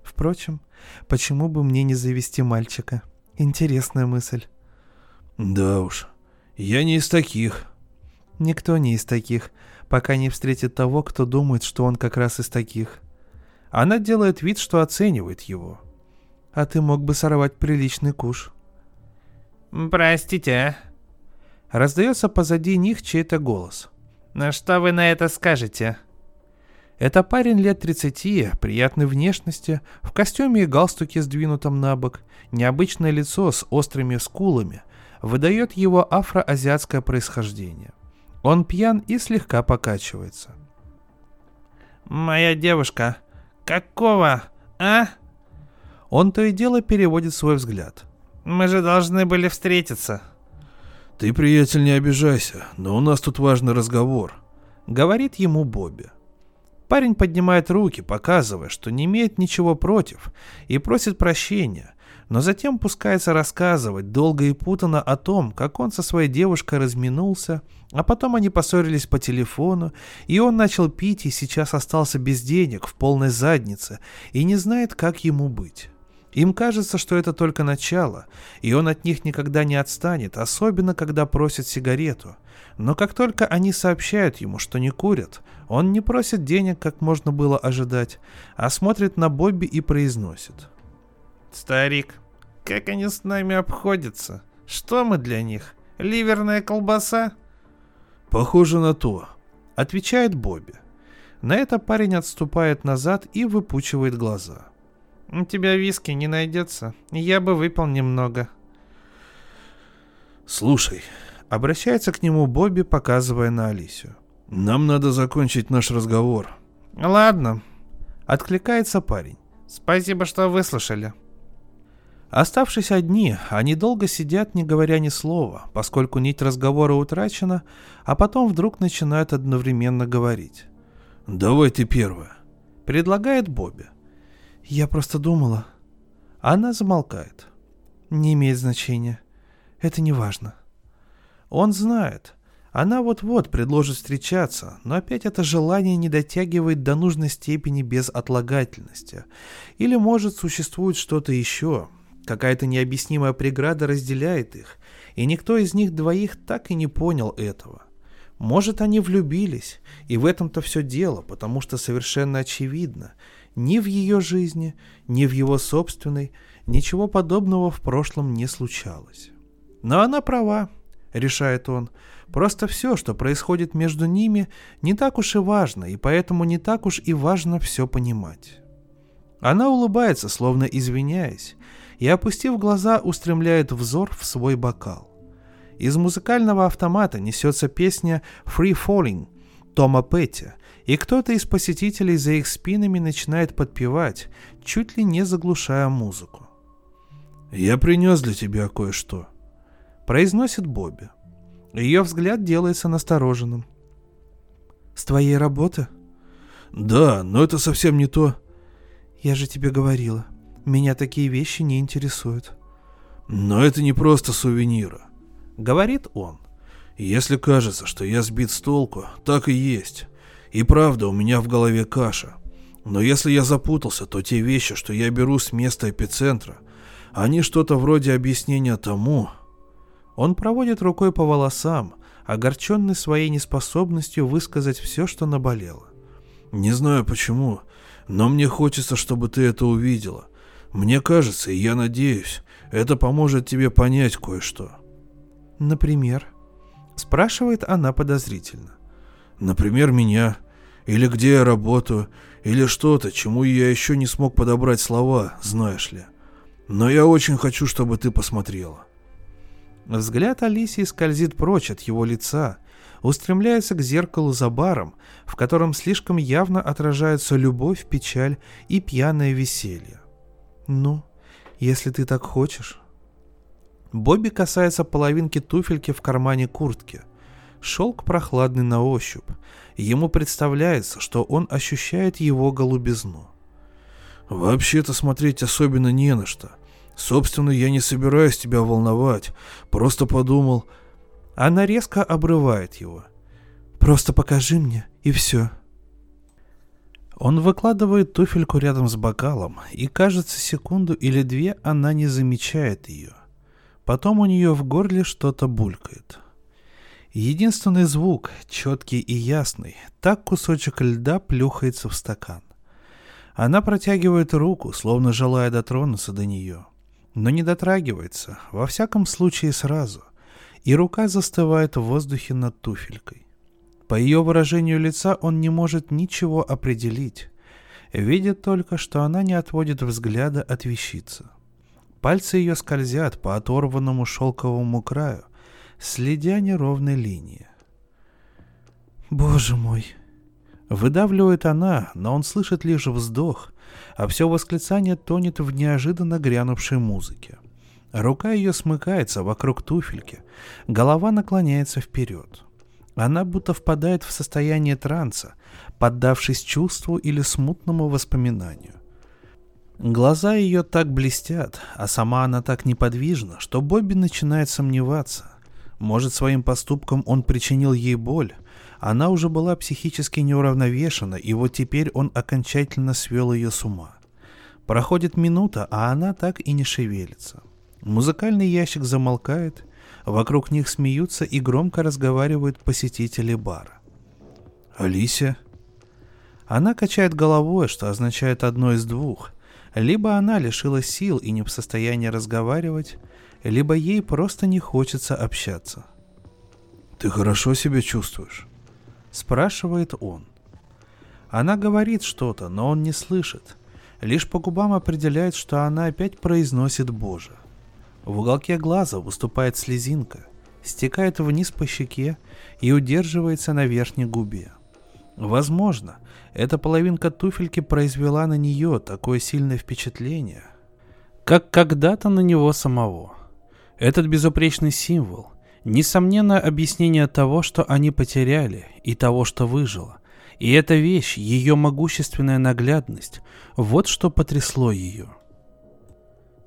«Впрочем, почему бы мне не завести мальчика? Интересная мысль». «Да уж, я не из таких». «Никто не из таких, пока не встретит того, кто думает, что он как раз из таких». Она делает вид, что оценивает его. «А ты мог бы сорвать приличный куш». «Простите». Раздается позади них чей-то голос. «На что вы на это скажете?» Это парень лет 30, приятной внешности, в костюме и галстуке, сдвинутом на бок. Необычное лицо с острыми скулами выдает его афроазиатское происхождение. Он пьян и слегка покачивается. «Моя девушка, какого, а?» Он то и дело переводит свой взгляд. «Мы же должны были встретиться». «Ты, приятель, не обижайся, но у нас тут важный разговор», — говорит ему Бобби. Парень поднимает руки, показывая, что не имеет ничего против, и просит прощения, но затем пускается рассказывать долго и путано о том, как он со своей девушкой разминулся, а потом они поссорились по телефону, и он начал пить и сейчас остался без денег, в полной заднице, и не знает, как ему быть. Им кажется, что это только начало, и он от них никогда не отстанет, особенно когда просит сигарету. Но как только они сообщают ему, что не курят, он не просит денег, как можно было ожидать, а смотрит на Бобби и произносит: «Старик, как они с нами обходятся? Что мы для них? Ливерная колбаса?» «Похоже на то», — отвечает Бобби. На это парень отступает назад и выпучивает глаза. «У тебя виски не найдется? Я бы выпил немного». «Слушай», — обращается к нему Бобби, показывая на Алисию, — «нам надо закончить наш разговор». «Ладно», — откликается парень. «Спасибо, что выслушали». Оставшись одни, они долго сидят, не говоря ни слова, поскольку нить разговора утрачена, а потом вдруг начинают одновременно говорить. «Давай ты первая», — предлагает Бобби. «Я просто думала». Она замолкает. «Не имеет значения. Это не важно». Он знает. Она вот-вот предложит встречаться, но опять это желание не дотягивает до нужной степени безотлагательности. Или, может, существует что-то еще. Какая-то необъяснимая преграда разделяет их, и никто из них двоих так и не понял этого. Может, они влюбились, и в этом-то все дело, потому что совершенно очевидно, ни в ее жизни, ни в его собственной ничего подобного в прошлом не случалось. «Но она права», — решает он, — «просто все, что происходит между ними, не так уж и важно, и поэтому не так уж и важно все понимать». Она улыбается, словно извиняясь, и, опустив глаза, устремляет взор в свой бокал. Из музыкального автомата несется песня «Free Falling» Тома Петти, и кто-то из посетителей за их спинами начинает подпевать, чуть ли не заглушая музыку. «Я принес для тебя кое-что», — произносит Бобби. Ее взгляд делается настороженным. «С твоей работы?» «Да, но это совсем не то». «Я же тебе говорила, меня такие вещи не интересуют». «Но это не просто сувениры», — говорит он. «Если кажется, что я сбит с толку, так и есть. И правда, у меня в голове каша. Но если я запутался, то те вещи, что я беру с места эпицентра, они что-то вроде объяснения тому...» Он проводит рукой по волосам, огорченный своей неспособностью высказать все, что наболело. «Не знаю почему, но мне хочется, чтобы ты это увидела. Мне кажется, и я надеюсь, это поможет тебе понять кое-что. Например? Спрашивает она подозрительно. Например, меня. Или где я работаю. Или что-то, чему я еще не смог подобрать слова, знаешь ли. Но я очень хочу, чтобы ты посмотрела. Взгляд Алисии скользит прочь от его лица, устремляется к зеркалу за баром, в котором слишком явно отражаются любовь, печаль и пьяное веселье. Ну, если ты так хочешь. Бобби касается половинки туфельки в кармане куртки. Шелк прохладный на ощупь. Ему представляется, что он ощущает его голубизну. Вообще-то смотреть особенно не на что. Собственно, я не собираюсь тебя волновать. Просто подумал... Она резко обрывает его. «Просто покажи мне, и все». Он выкладывает туфельку рядом с бокалом, и, кажется, секунду или две она не замечает ее. Потом у нее в горле что-то булькает. Единственный звук, четкий и ясный, так кусочек льда плюхается в стакан. Она протягивает руку, словно желая дотронуться до нее, но не дотрагивается, во всяком случае сразу, и рука застывает в воздухе над туфелькой. По ее выражению лица он не может ничего определить, видит только, что она не отводит взгляда от вещицы. Пальцы ее скользят по оторванному шелковому краю, следя неровной линии. «Боже мой!» Выдавливает она, но он слышит лишь вздох, а все восклицание тонет в неожиданно грянувшей музыке. Рука ее смыкается вокруг туфельки, голова наклоняется вперед. Она будто впадает в состояние транса, поддавшись чувству или смутному воспоминанию. Глаза ее так блестят, а сама она так неподвижна, что Бобби начинает сомневаться. Может, своим поступком он причинил ей боль. Она уже была психически неуравновешена, и вот теперь он окончательно свел ее с ума. Проходит минута, а она так и не шевелится. Музыкальный ящик замолкает, вокруг них смеются и громко разговаривают посетители бара. «Алисия?» Она качает головой, что означает одно из двух. Либо она лишилась сил и не в состоянии разговаривать, либо ей просто не хочется общаться. «Ты хорошо себя чувствуешь?» – спрашивает он. Она говорит что-то, но он не слышит. Лишь по губам определяет, что она опять произносит «Боже». В уголке глаза выступает слезинка, стекает вниз по щеке и удерживается на верхней губе. Возможно, эта половинка туфельки произвела на нее такое сильное впечатление, как когда-то на него самого. Этот безупречный символ, несомненно, объяснение того, что они потеряли, и того, что выжило. И эта вещь, ее могущественная наглядность, вот что потрясло ее.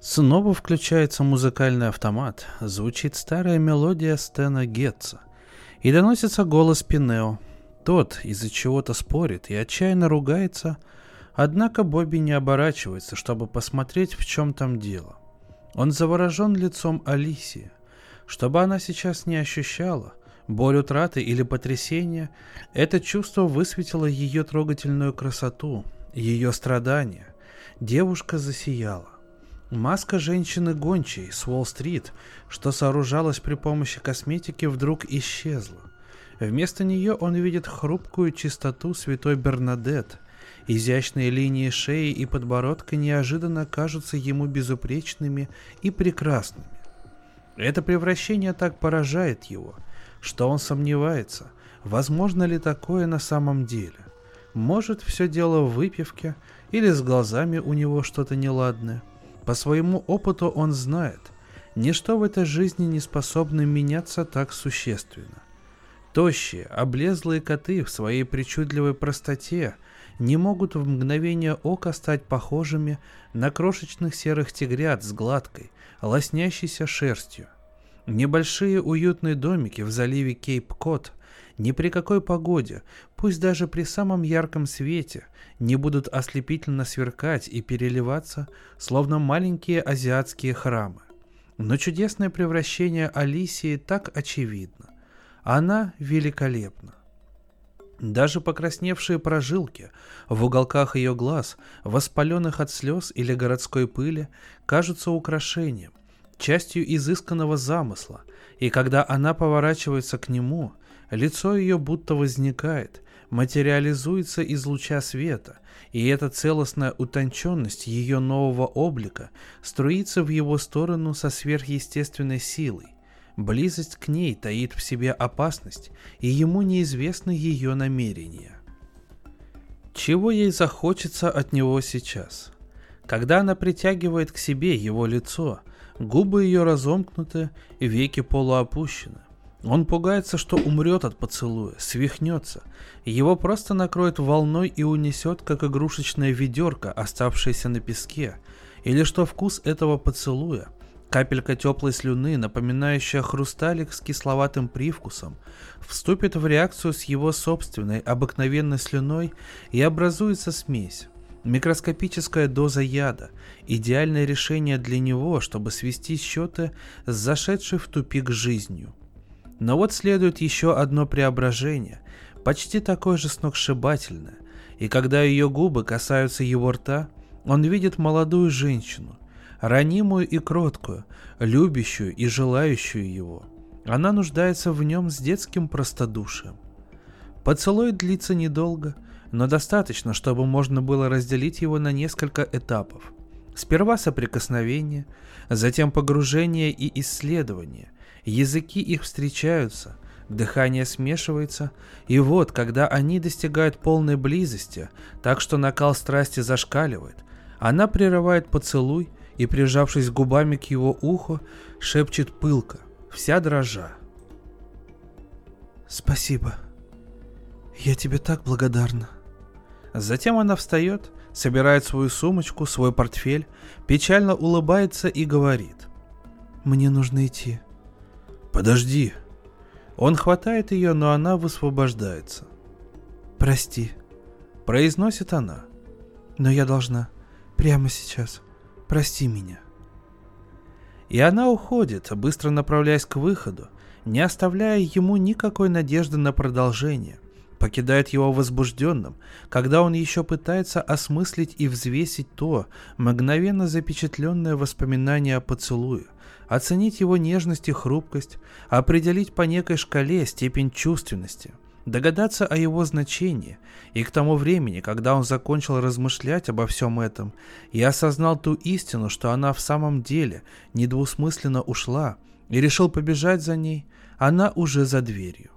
Снова включается музыкальный автомат, звучит старая мелодия Стэна Гетца, и доносится голос Пинео. Тот из-за чего-то спорит и отчаянно ругается, однако Бобби не оборачивается, чтобы посмотреть, в чем там дело. Он заворожен лицом Алисии. Чтобы она сейчас не ощущала боль утраты или потрясения, это чувство высветило ее трогательную красоту, ее страдания. Девушка засияла. Маска женщины-гончей с Уолл-стрит, что сооружалась при помощи косметики, вдруг исчезла. Вместо нее он видит хрупкую чистоту святой Бернадетт. Изящные линии шеи и подбородка неожиданно кажутся ему безупречными и прекрасными. Это превращение так поражает его, что он сомневается, возможно ли такое на самом деле. Может, все дело в выпивке или с глазами у него что-то неладное. По своему опыту он знает, ничто в этой жизни не способно меняться так существенно. Тощие, облезлые коты в своей причудливой простоте не могут в мгновение ока стать похожими на крошечных серых тигрят с гладкой, лоснящейся шерстью. Небольшие уютные домики в заливе Кейп-Кот ни при какой погоде, пусть даже при самом ярком свете, не будут ослепительно сверкать и переливаться, словно маленькие азиатские храмы. Но чудесное превращение Алисии так очевидно. Она великолепна. Даже покрасневшие прожилки в уголках ее глаз, воспаленных от слез или городской пыли, кажутся украшением, частью изысканного замысла, и когда она поворачивается к нему, лицо ее будто возникает, материализуется из луча света, и эта целостная утонченность ее нового облика струится в его сторону со сверхъестественной силой. Близость к ней таит в себе опасность, и ему неизвестны ее намерения. Чего ей захочется от него сейчас? Когда она притягивает к себе его лицо, губы ее разомкнуты, веки полуопущены. Он пугается, что умрет от поцелуя, свихнется. Его просто накроет волной и унесет, как игрушечная ведерко, оставшееся на песке, или что вкус этого поцелуя, капелька теплой слюны, напоминающая хрусталик с кисловатым привкусом, вступит в реакцию с его собственной обыкновенной слюной и образуется смесь. Микроскопическая доза яда, идеальное решение для него, чтобы свести счеты с зашедшей в тупик жизнью. Но вот следует еще одно преображение, почти такое же сногсшибательное, и когда ее губы касаются его рта, он видит молодую женщину, ранимую и кроткую, любящую и желающую его. Она нуждается в нем с детским простодушием. Поцелуй длится недолго, но достаточно, чтобы можно было разделить его на несколько этапов. Сперва соприкосновение, затем погружение и исследование. Языки их встречаются, дыхание смешивается, и вот, когда они достигают полной близости, так что накал страсти зашкаливает, она прерывает поцелуй и, прижавшись губами к его уху, шепчет пылко, вся дрожа. «Спасибо. Я тебе так благодарна». Затем она встает, собирает свою сумочку, свой портфель, печально улыбается и говорит: «Мне нужно идти». «Подожди». Он хватает ее, но она высвобождается. «Прости», произносит она. «Но я должна. Прямо сейчас. Прости меня». И она уходит, быстро направляясь к выходу, не оставляя ему никакой надежды на продолжение. Покидает его возбужденным, когда он еще пытается осмыслить и взвесить то мгновенно запечатленное воспоминание о поцелуе, оценить его нежность и хрупкость, определить по некой шкале степень чувственности, догадаться о его значении, и к тому времени, когда он закончил размышлять обо всем этом и осознал ту истину, что она в самом деле недвусмысленно ушла, и решил побежать за ней, она уже за дверью.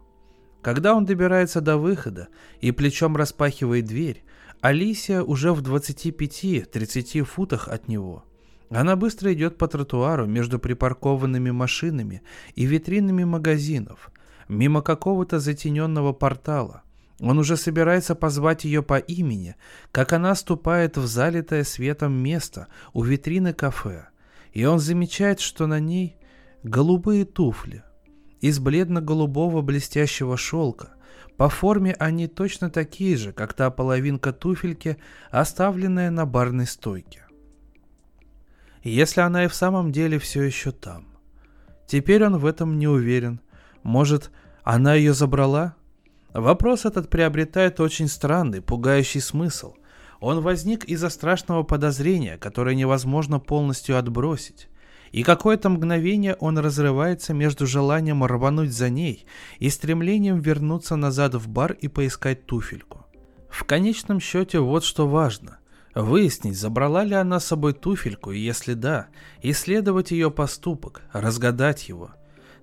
Когда он добирается до выхода и плечом распахивает дверь, Алисия уже в 25-30 футах от него. Она быстро идет по тротуару между припаркованными машинами и витринами магазинов, мимо какого-то затененного портала. Он уже собирается позвать ее по имени, как она ступает в залитое светом место у витрины кафе, и он замечает, что на ней голубые туфли из бледно-голубого блестящего шелка. По форме они точно такие же, как та половинка туфельки, оставленная на барной стойке. Если она и в самом деле все еще там. Теперь он в этом не уверен. Может, она ее забрала? Вопрос этот приобретает очень странный, пугающий смысл. Он возник из-за страшного подозрения, которое невозможно полностью отбросить. И какое-то мгновение он разрывается между желанием рвануть за ней и стремлением вернуться назад в бар и поискать туфельку. В конечном счете вот что важно. Выяснить, забрала ли она с собой туфельку, и если да, исследовать ее поступок, разгадать его.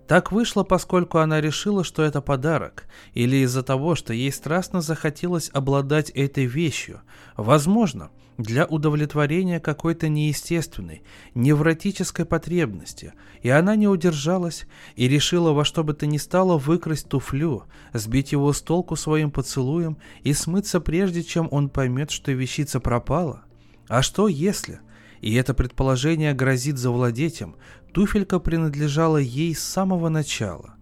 Так вышло, поскольку она решила, что это подарок, или из-за того, что ей страстно захотелось обладать этой вещью, возможно, для удовлетворения какой-то неестественной, невротической потребности, и она не удержалась и решила во что бы то ни стало выкрасть туфлю, сбить его с толку своим поцелуем и смыться, прежде чем он поймет, что вещица пропала. А что если, и это предположение грозит завладеть им, туфелька принадлежала ей с самого начала.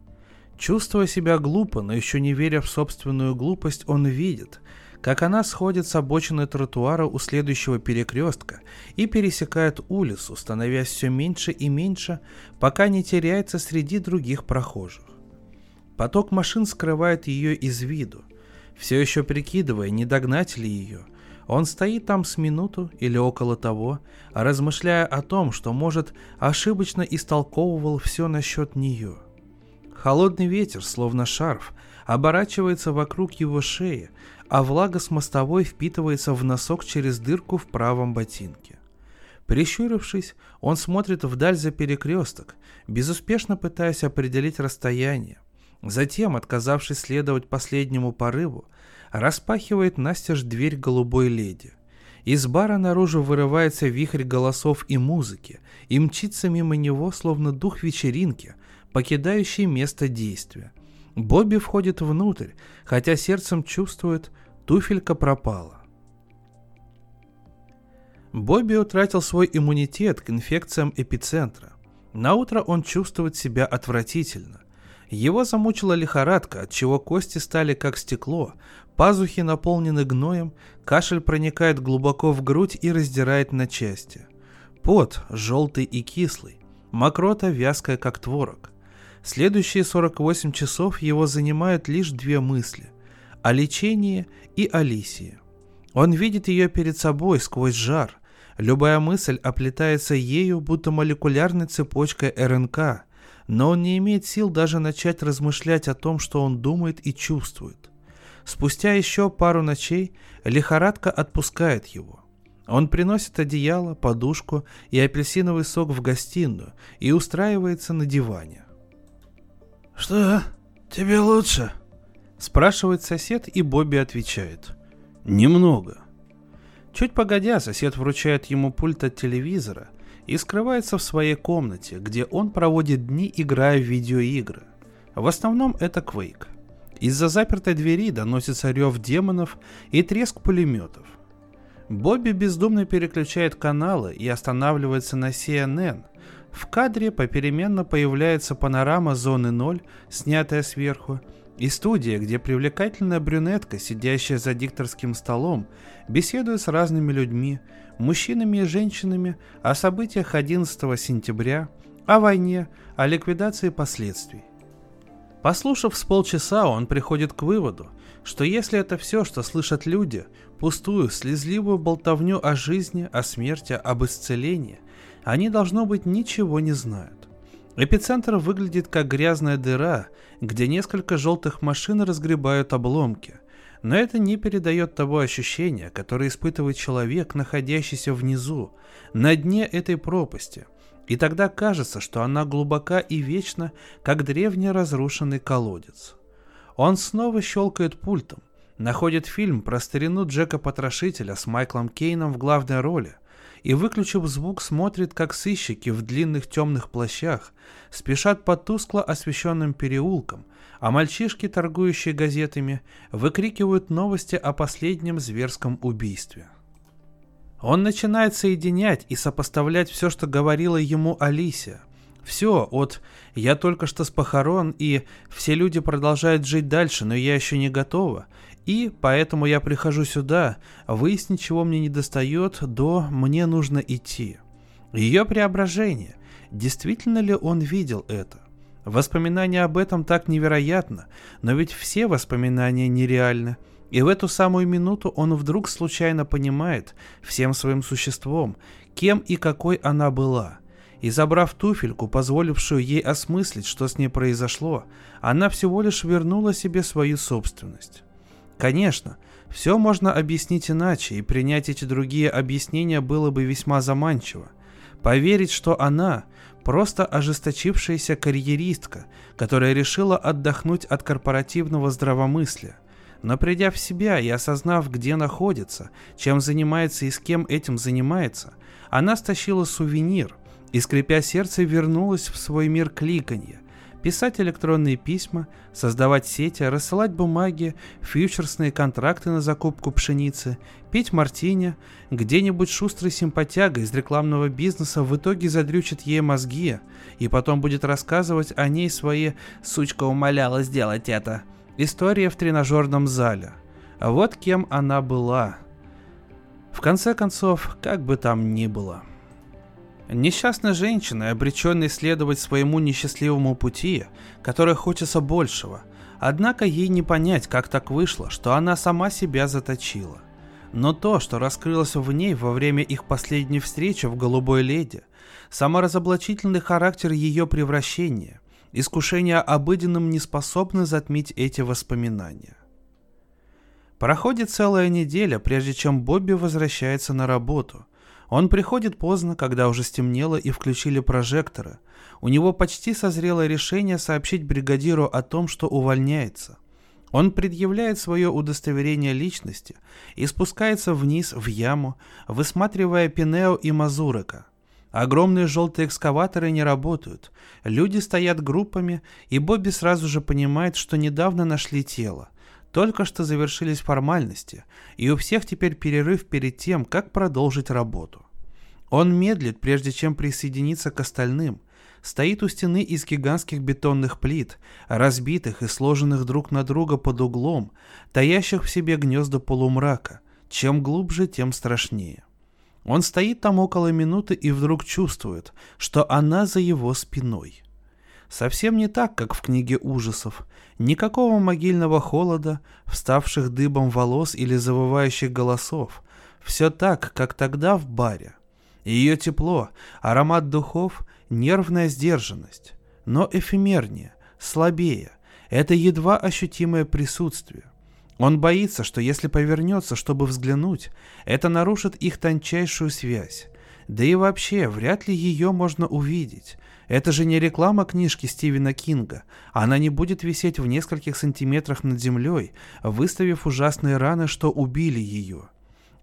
Чувствуя себя глупо, но еще не веря в собственную глупость, он видит, как она сходит с обочины тротуара у следующего перекрестка и пересекает улицу, становясь все меньше и меньше, пока не теряется среди других прохожих. Поток машин скрывает ее из виду. все еще прикидывая, не догнать ли ее. Он стоит там с минуту или около того, размышляя о том, что, может, ошибочно истолковывал все насчет нее. Холодный ветер, словно шарф, оборачивается вокруг его шеи, а влага с мостовой впитывается в носок через дырку в правом ботинке. Прищурившись, он смотрит вдаль за перекресток, безуспешно пытаясь определить расстояние. Затем, отказавшись следовать последнему порыву, распахивает настежь дверь голубой леди. Из бара наружу вырывается вихрь голосов и музыки, и мчится мимо него, словно дух вечеринки, покидающий место действия. Бобби входит внутрь, хотя сердцем чувствует, туфелька пропала. Бобби утратил свой иммунитет к инфекциям эпицентра. Наутро он чувствует себя отвратительно. Его замучила лихорадка, отчего кости стали как стекло, пазухи наполнены гноем, кашель проникает глубоко в грудь и раздирает на части. Пот желтый и кислый, мокрота вязкая как творог. Следующие 48 часов его занимают лишь две мысли – о лечении и Алисии. Он видит ее перед собой сквозь жар, любая мысль оплетается ею, будто молекулярной цепочкой РНК, но он не имеет сил даже начать размышлять о том, что он думает и чувствует. Спустя еще пару ночей лихорадка отпускает его. Он приносит одеяло, подушку и апельсиновый сок в гостиную и устраивается на диване. «Что? Тебе лучше?» – спрашивает сосед, и Бобби отвечает: «Немного». Чуть погодя, сосед вручает ему пульт от телевизора и скрывается в своей комнате, где он проводит дни, играя в видеоигры. В основном это Quake. Из-за запертой двери доносится рев демонов и треск пулеметов. Бобби бездумно переключает каналы и останавливается на CNN. В кадре попеременно появляется панорама зоны 0, снятая сверху, и студия, где привлекательная брюнетка, сидящая за дикторским столом, беседует с разными людьми, мужчинами и женщинами о событиях 11 сентября, о войне, о ликвидации последствий. Послушав с полчаса, он приходит к выводу, что если это все, что слышат люди, пустую, слезливую болтовню о жизни, о смерти, об исцелении, они, должно быть, ничего не знают. Эпицентр выглядит как грязная дыра, где несколько желтых машин разгребают обломки, но это не передает того ощущения, которое испытывает человек, находящийся внизу, на дне этой пропасти, и тогда кажется, что она глубока и вечна, как древний разрушенный колодец. Он снова щелкает пультом, находит фильм про старину Джека-потрошителя с Майклом Кейном в главной роли и, выключив звук, смотрит, как сыщики в длинных темных плащах спешат по тускло освещенным переулкам, а мальчишки, торгующие газетами, выкрикивают новости о последнем зверском убийстве. Он начинает соединять и сопоставлять все, что говорила ему Алисия. Все от «я только что с похорон» и «все люди продолжают жить дальше, но я еще не готова», и «поэтому я прихожу сюда, выяснить, чего мне недостает», до «мне нужно идти». Ее преображение. Действительно ли он видел это? Воспоминания об этом так невероятно, но ведь все воспоминания нереальны. И в эту самую минуту он вдруг случайно понимает всем своим существом, кем и какой она была. И, забрав туфельку, позволившую ей осмыслить, что с ней произошло, она всего лишь вернула себе свою собственность. Конечно, все можно объяснить иначе, и принять эти другие объяснения было бы весьма заманчиво. Поверить, что она просто ожесточившаяся карьеристка, которая решила отдохнуть от корпоративного здравомыслия. Но придя в себя и осознав, где находится, чем занимается и с кем этим занимается, она стащила сувенир и, скрипя сердце, вернулась в свой мир кликанья. Писать электронные письма, создавать сети, рассылать бумаги, фьючерсные контракты на закупку пшеницы, пить мартини, где-нибудь шустрый симпатяга из рекламного бизнеса в итоге задрючит ей мозги и потом будет рассказывать о ней свои «сучка умоляла сделать это» истории в тренажерном зале. Вот кем она была. В конце концов, как бы там ни было. Несчастной женщиной, обреченной следовать своему несчастливому пути, которой хочется большего, Однако ей не понять, как так вышло, что она сама себя заточила. Но то, что раскрылось в ней во время их последней встречи в «Голубой леди», саморазоблачительный характер ее превращения, искушения обыденным не способны затмить эти воспоминания. Проходит целая неделя, прежде чем Бобби возвращается на работу. Он приходит поздно, когда уже стемнело и включили прожекторы. У него почти созрело решение сообщить бригадиру о том, что увольняется. Он предъявляет свое удостоверение личности и спускается вниз в яму, высматривая Пинео и Мазурека. Огромные желтые экскаваторы не работают, люди стоят группами, и Бобби сразу же понимает, что недавно нашли тело. Только что завершились формальности, и у всех теперь перерыв перед тем, как продолжить работу. Он медлит, прежде чем присоединиться к остальным, стоит у стены из гигантских бетонных плит, разбитых и сложенных друг на друга под углом, таящих в себе гнезда полумрака. Чем глубже, тем страшнее. Он стоит там около минуты и вдруг чувствует, что она за его спиной. Совсем не так, как в книге ужасов. Никакого могильного холода, вставших дыбом волос или завывающих голосов. Все так, как тогда в баре. Ее тепло, аромат духов, нервная сдержанность. Но эфемернее, слабее. Это едва ощутимое присутствие. Он боится, что если повернется, чтобы взглянуть, это нарушит их тончайшую связь. Да и вообще, вряд ли ее можно увидеть. Это же не реклама книжки Стивена Кинга. Она не будет висеть в нескольких сантиметрах над землей, выставив ужасные раны, что убили ее.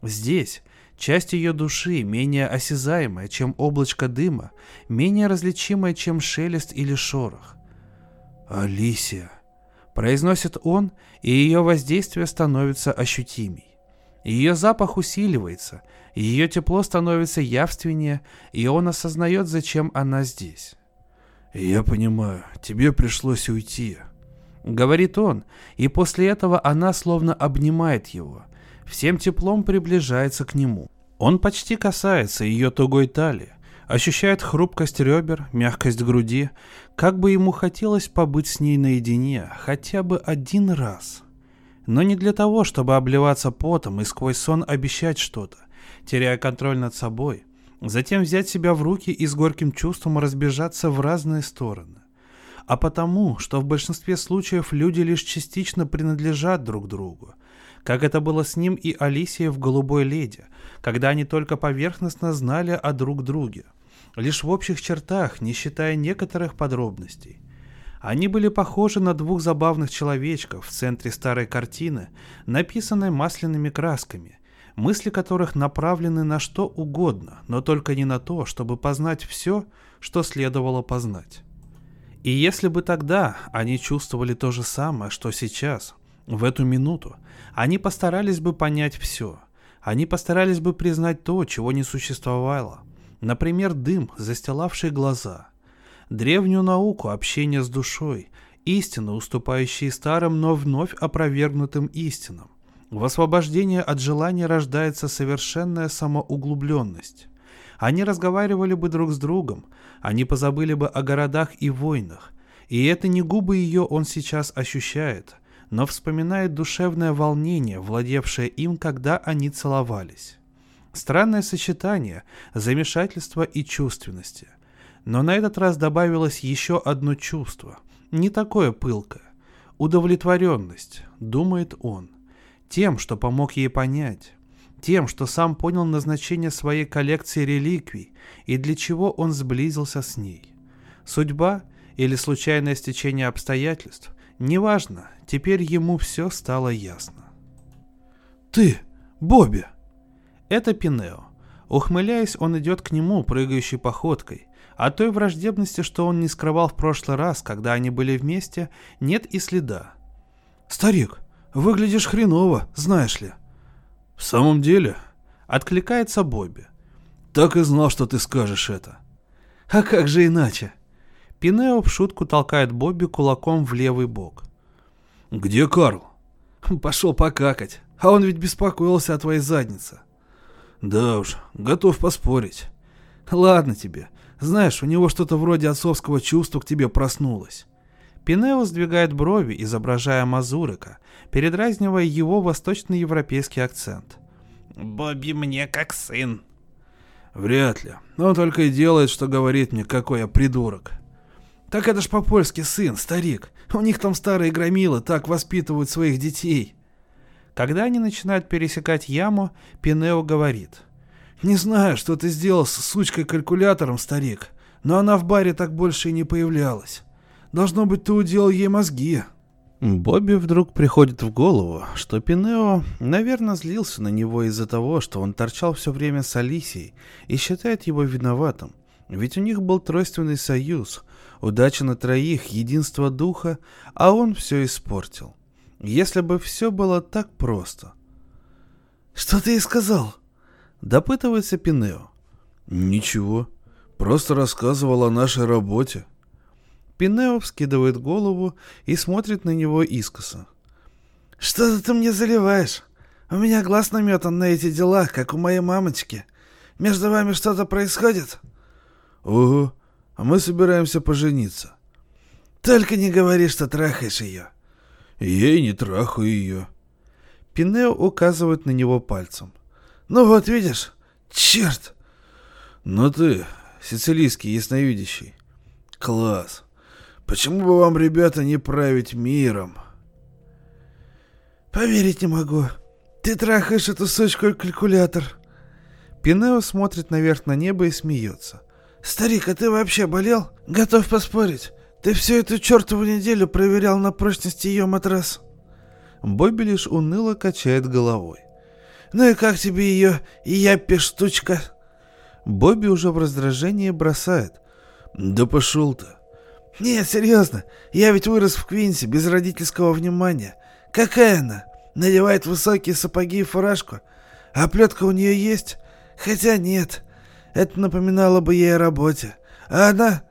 Здесь часть ее души, менее осязаемая, чем облачко дыма, менее различимая, чем шелест или шорох. «Алисия», — произносит он, и ее воздействие становится ощутимей. Ее запах усиливается, ее тепло становится явственнее, и он осознает, зачем она здесь. «Я понимаю, тебе пришлось уйти», — говорит он, и после этого она словно обнимает его, всем теплом приближается к нему. Он почти касается ее тугой талии, ощущает хрупкость ребер, мягкость груди, как бы ему хотелось побыть с ней наедине хотя бы один раз. Но не для того, чтобы обливаться потом и сквозь сон обещать что-то, теряя контроль над собой, затем взять себя в руки и с горьким чувством разбежаться в разные стороны. А потому, что в большинстве случаев люди лишь частично принадлежат друг другу, как это было с ним и Алисией в «Голубой леди», когда они только поверхностно знали о друг друге, лишь в общих чертах, не считая некоторых подробностей. Они были похожи на двух забавных человечков в центре старой картины, написанной масляными красками, мысли которых направлены на что угодно, но только не на то, чтобы познать все, что следовало познать. И если бы тогда они чувствовали то же самое, что сейчас, в эту минуту, они постарались бы понять все, они постарались бы признать то, чего не существовало, например, дым, застилавший глаза, древнюю науку общения с душой, истины, уступающие старым, но вновь опровергнутым истинам. В освобождении от желания рождается совершенная самоуглубленность. Они разговаривали бы друг с другом, они позабыли бы о городах и войнах, и это не губы ее он сейчас ощущает, но вспоминает душевное волнение, владевшее им, когда они целовались. Странное сочетание замешательства и чувственности. Но на этот раз добавилось еще одно чувство, не такое пылкое. Удовлетворенность, думает он, тем, что помог ей понять, тем, что сам понял назначение своей коллекции реликвий и для чего он сблизился с ней. Судьба или случайное стечение обстоятельств, неважно, теперь ему все стало ясно. «Ты, Бобби!» Это Пинео. Ухмыляясь, он идет к нему прыгающей походкой. От той враждебности, что он не скрывал в прошлый раз, когда они были вместе, нет и следа. «Старик, выглядишь хреново, знаешь ли». «В самом деле?» — откликается Бобби. «Так и знал, что ты скажешь это». «А как же иначе?» Пинео в шутку толкает Бобби кулаком в левый бок. «Где Карл?» «Пошел покакать, а он ведь беспокоился о твоей заднице». «Да уж, готов поспорить». «Ладно тебе. Знаешь, у него что-то вроде отцовского чувства к тебе проснулось». Пинео сдвигает брови, изображая мазурика, передразнивая его восточноевропейский акцент. «Бобби мне как сын». «Вряд ли. Он только и делает, что говорит мне, какой я придурок». «Так это ж по-польски сын, старик. У них там старые громилы так воспитывают своих детей». Когда они начинают пересекать яму, Пинео говорит. «Не знаю, что ты сделал с сучкой-калькулятором, старик, но она в баре так больше и не появлялась. Должно быть, ты уделал ей мозги». Бобби вдруг приходит в голову, что Пинео, наверное, злился на него из-за того, что он торчал все время с Алисией и считает его виноватым. Ведь у них был тройственный союз, удача на троих, единство духа, а он все испортил. Если бы все было так просто. «Что ты ей сказал?» — допытывается Пинео. «Ничего, просто рассказывал о нашей работе». Пинео вскидывает голову и смотрит на него искоса. «Что-то ты мне заливаешь. У меня глаз наметан на эти дела, как у моей мамочки. Между вами что-то происходит?» «Ого, а мы собираемся пожениться». «Только не говори, что трахаешь ее». «Я и не трахаю ее». Пинео указывает на него пальцем. «Ну вот, видишь? Черт!» «Ну ты, сицилийский ясновидящий». «Класс. Почему бы вам, ребята, не править миром?» «Поверить не могу. Ты трахаешь эту сучку и калькулятор». Пинео смотрит наверх на небо и смеется. «Старик, а ты вообще болел? Готов поспорить. Ты всю эту чертову неделю проверял на прочность ее матрас». Бобби лишь уныло качает головой. «Ну и как тебе ее яппи-штучка?» Бобби уже в раздражении бросает. «Да пошел ты». «Нет, серьезно, я ведь вырос в Квинсе без родительского внимания. Какая она? Надевает высокие сапоги и фуражку. А плетка у нее есть? Хотя нет, это напоминало бы ей о работе. А она...»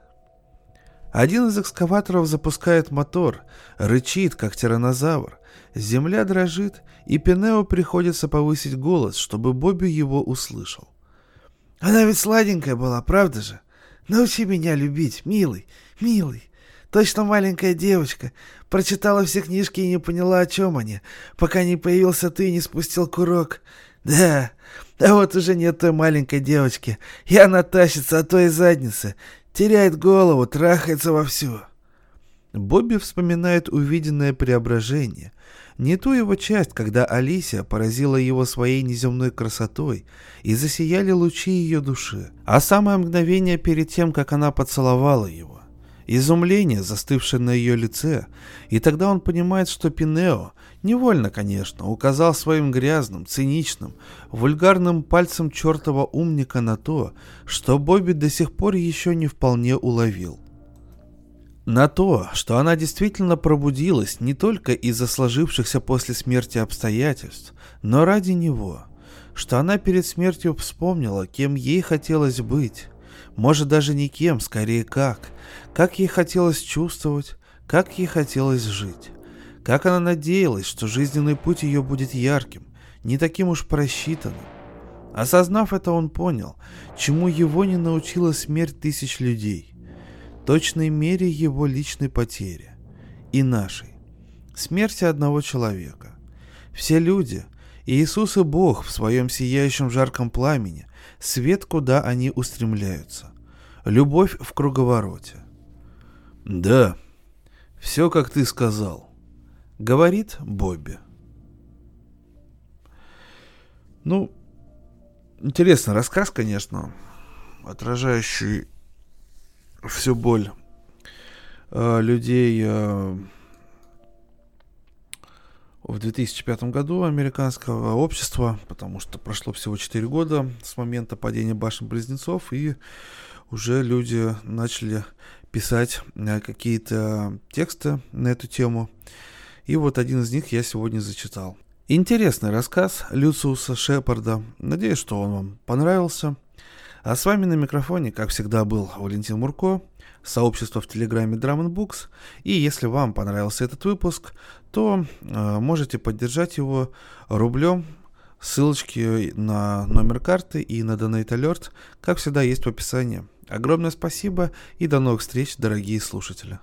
Один из экскаваторов запускает мотор, рычит, как тираннозавр. Земля дрожит, и Пинео приходится повысить голос, чтобы Бобби его услышал. «Она ведь сладенькая была, правда же? Научи меня любить, милый, милый. Точно маленькая девочка. Прочитала все книжки и не поняла, о чем они, пока не появился ты и не спустил курок. Да, а вот уже нет той маленькой девочки. И она тащится от той задницы, теряет голову, трахается вовсю». Бобби вспоминает увиденное преображение. Не ту его часть, когда Алисия поразила его своей неземной красотой и засияли лучи ее души, а самое мгновение перед тем, как она поцеловала его. Изумление, застывшее на ее лице, и тогда он понимает, что Пинео, невольно, конечно, указал своим грязным, циничным, вульгарным пальцем чертова умника на то, что Бобби до сих пор еще не вполне уловил. На то, что она действительно пробудилась не только из-за сложившихся после смерти обстоятельств, но ради него. Что она перед смертью вспомнила, кем ей хотелось быть. Может, даже не кем, скорее как. Как ей хотелось чувствовать, как ей хотелось жить. Как она надеялась, что жизненный путь ее будет ярким, не таким уж просчитанным. Осознав это, он понял, чему его не научила смерть тысяч людей. Точной мере его личной потери и нашей, смерти одного человека. Все люди, Иисус и Бог в своем сияющем жарком пламени, свет, куда они устремляются, любовь в круговороте. «Да, все как ты сказал», — говорит Бобби. Ну, интересный рассказ, конечно, отражающий всю боль людей в 2005 году американского общества, потому что прошло всего 4 года с момента падения башен-близнецов, и уже люди начали писать какие-то тексты на эту тему. И вот один из них я сегодня зачитал. Интересный рассказ Люциуса Шепарда. Надеюсь, что он вам понравился. А с вами на микрофоне, как всегда, был Валентин Мурко, сообщество в Телеграме Dramanbox. И если вам понравился этот выпуск, то можете поддержать его рублем. Ссылочки на номер карты и на Donate Alert, как всегда, есть в описании. Огромное спасибо и до новых встреч, дорогие слушатели.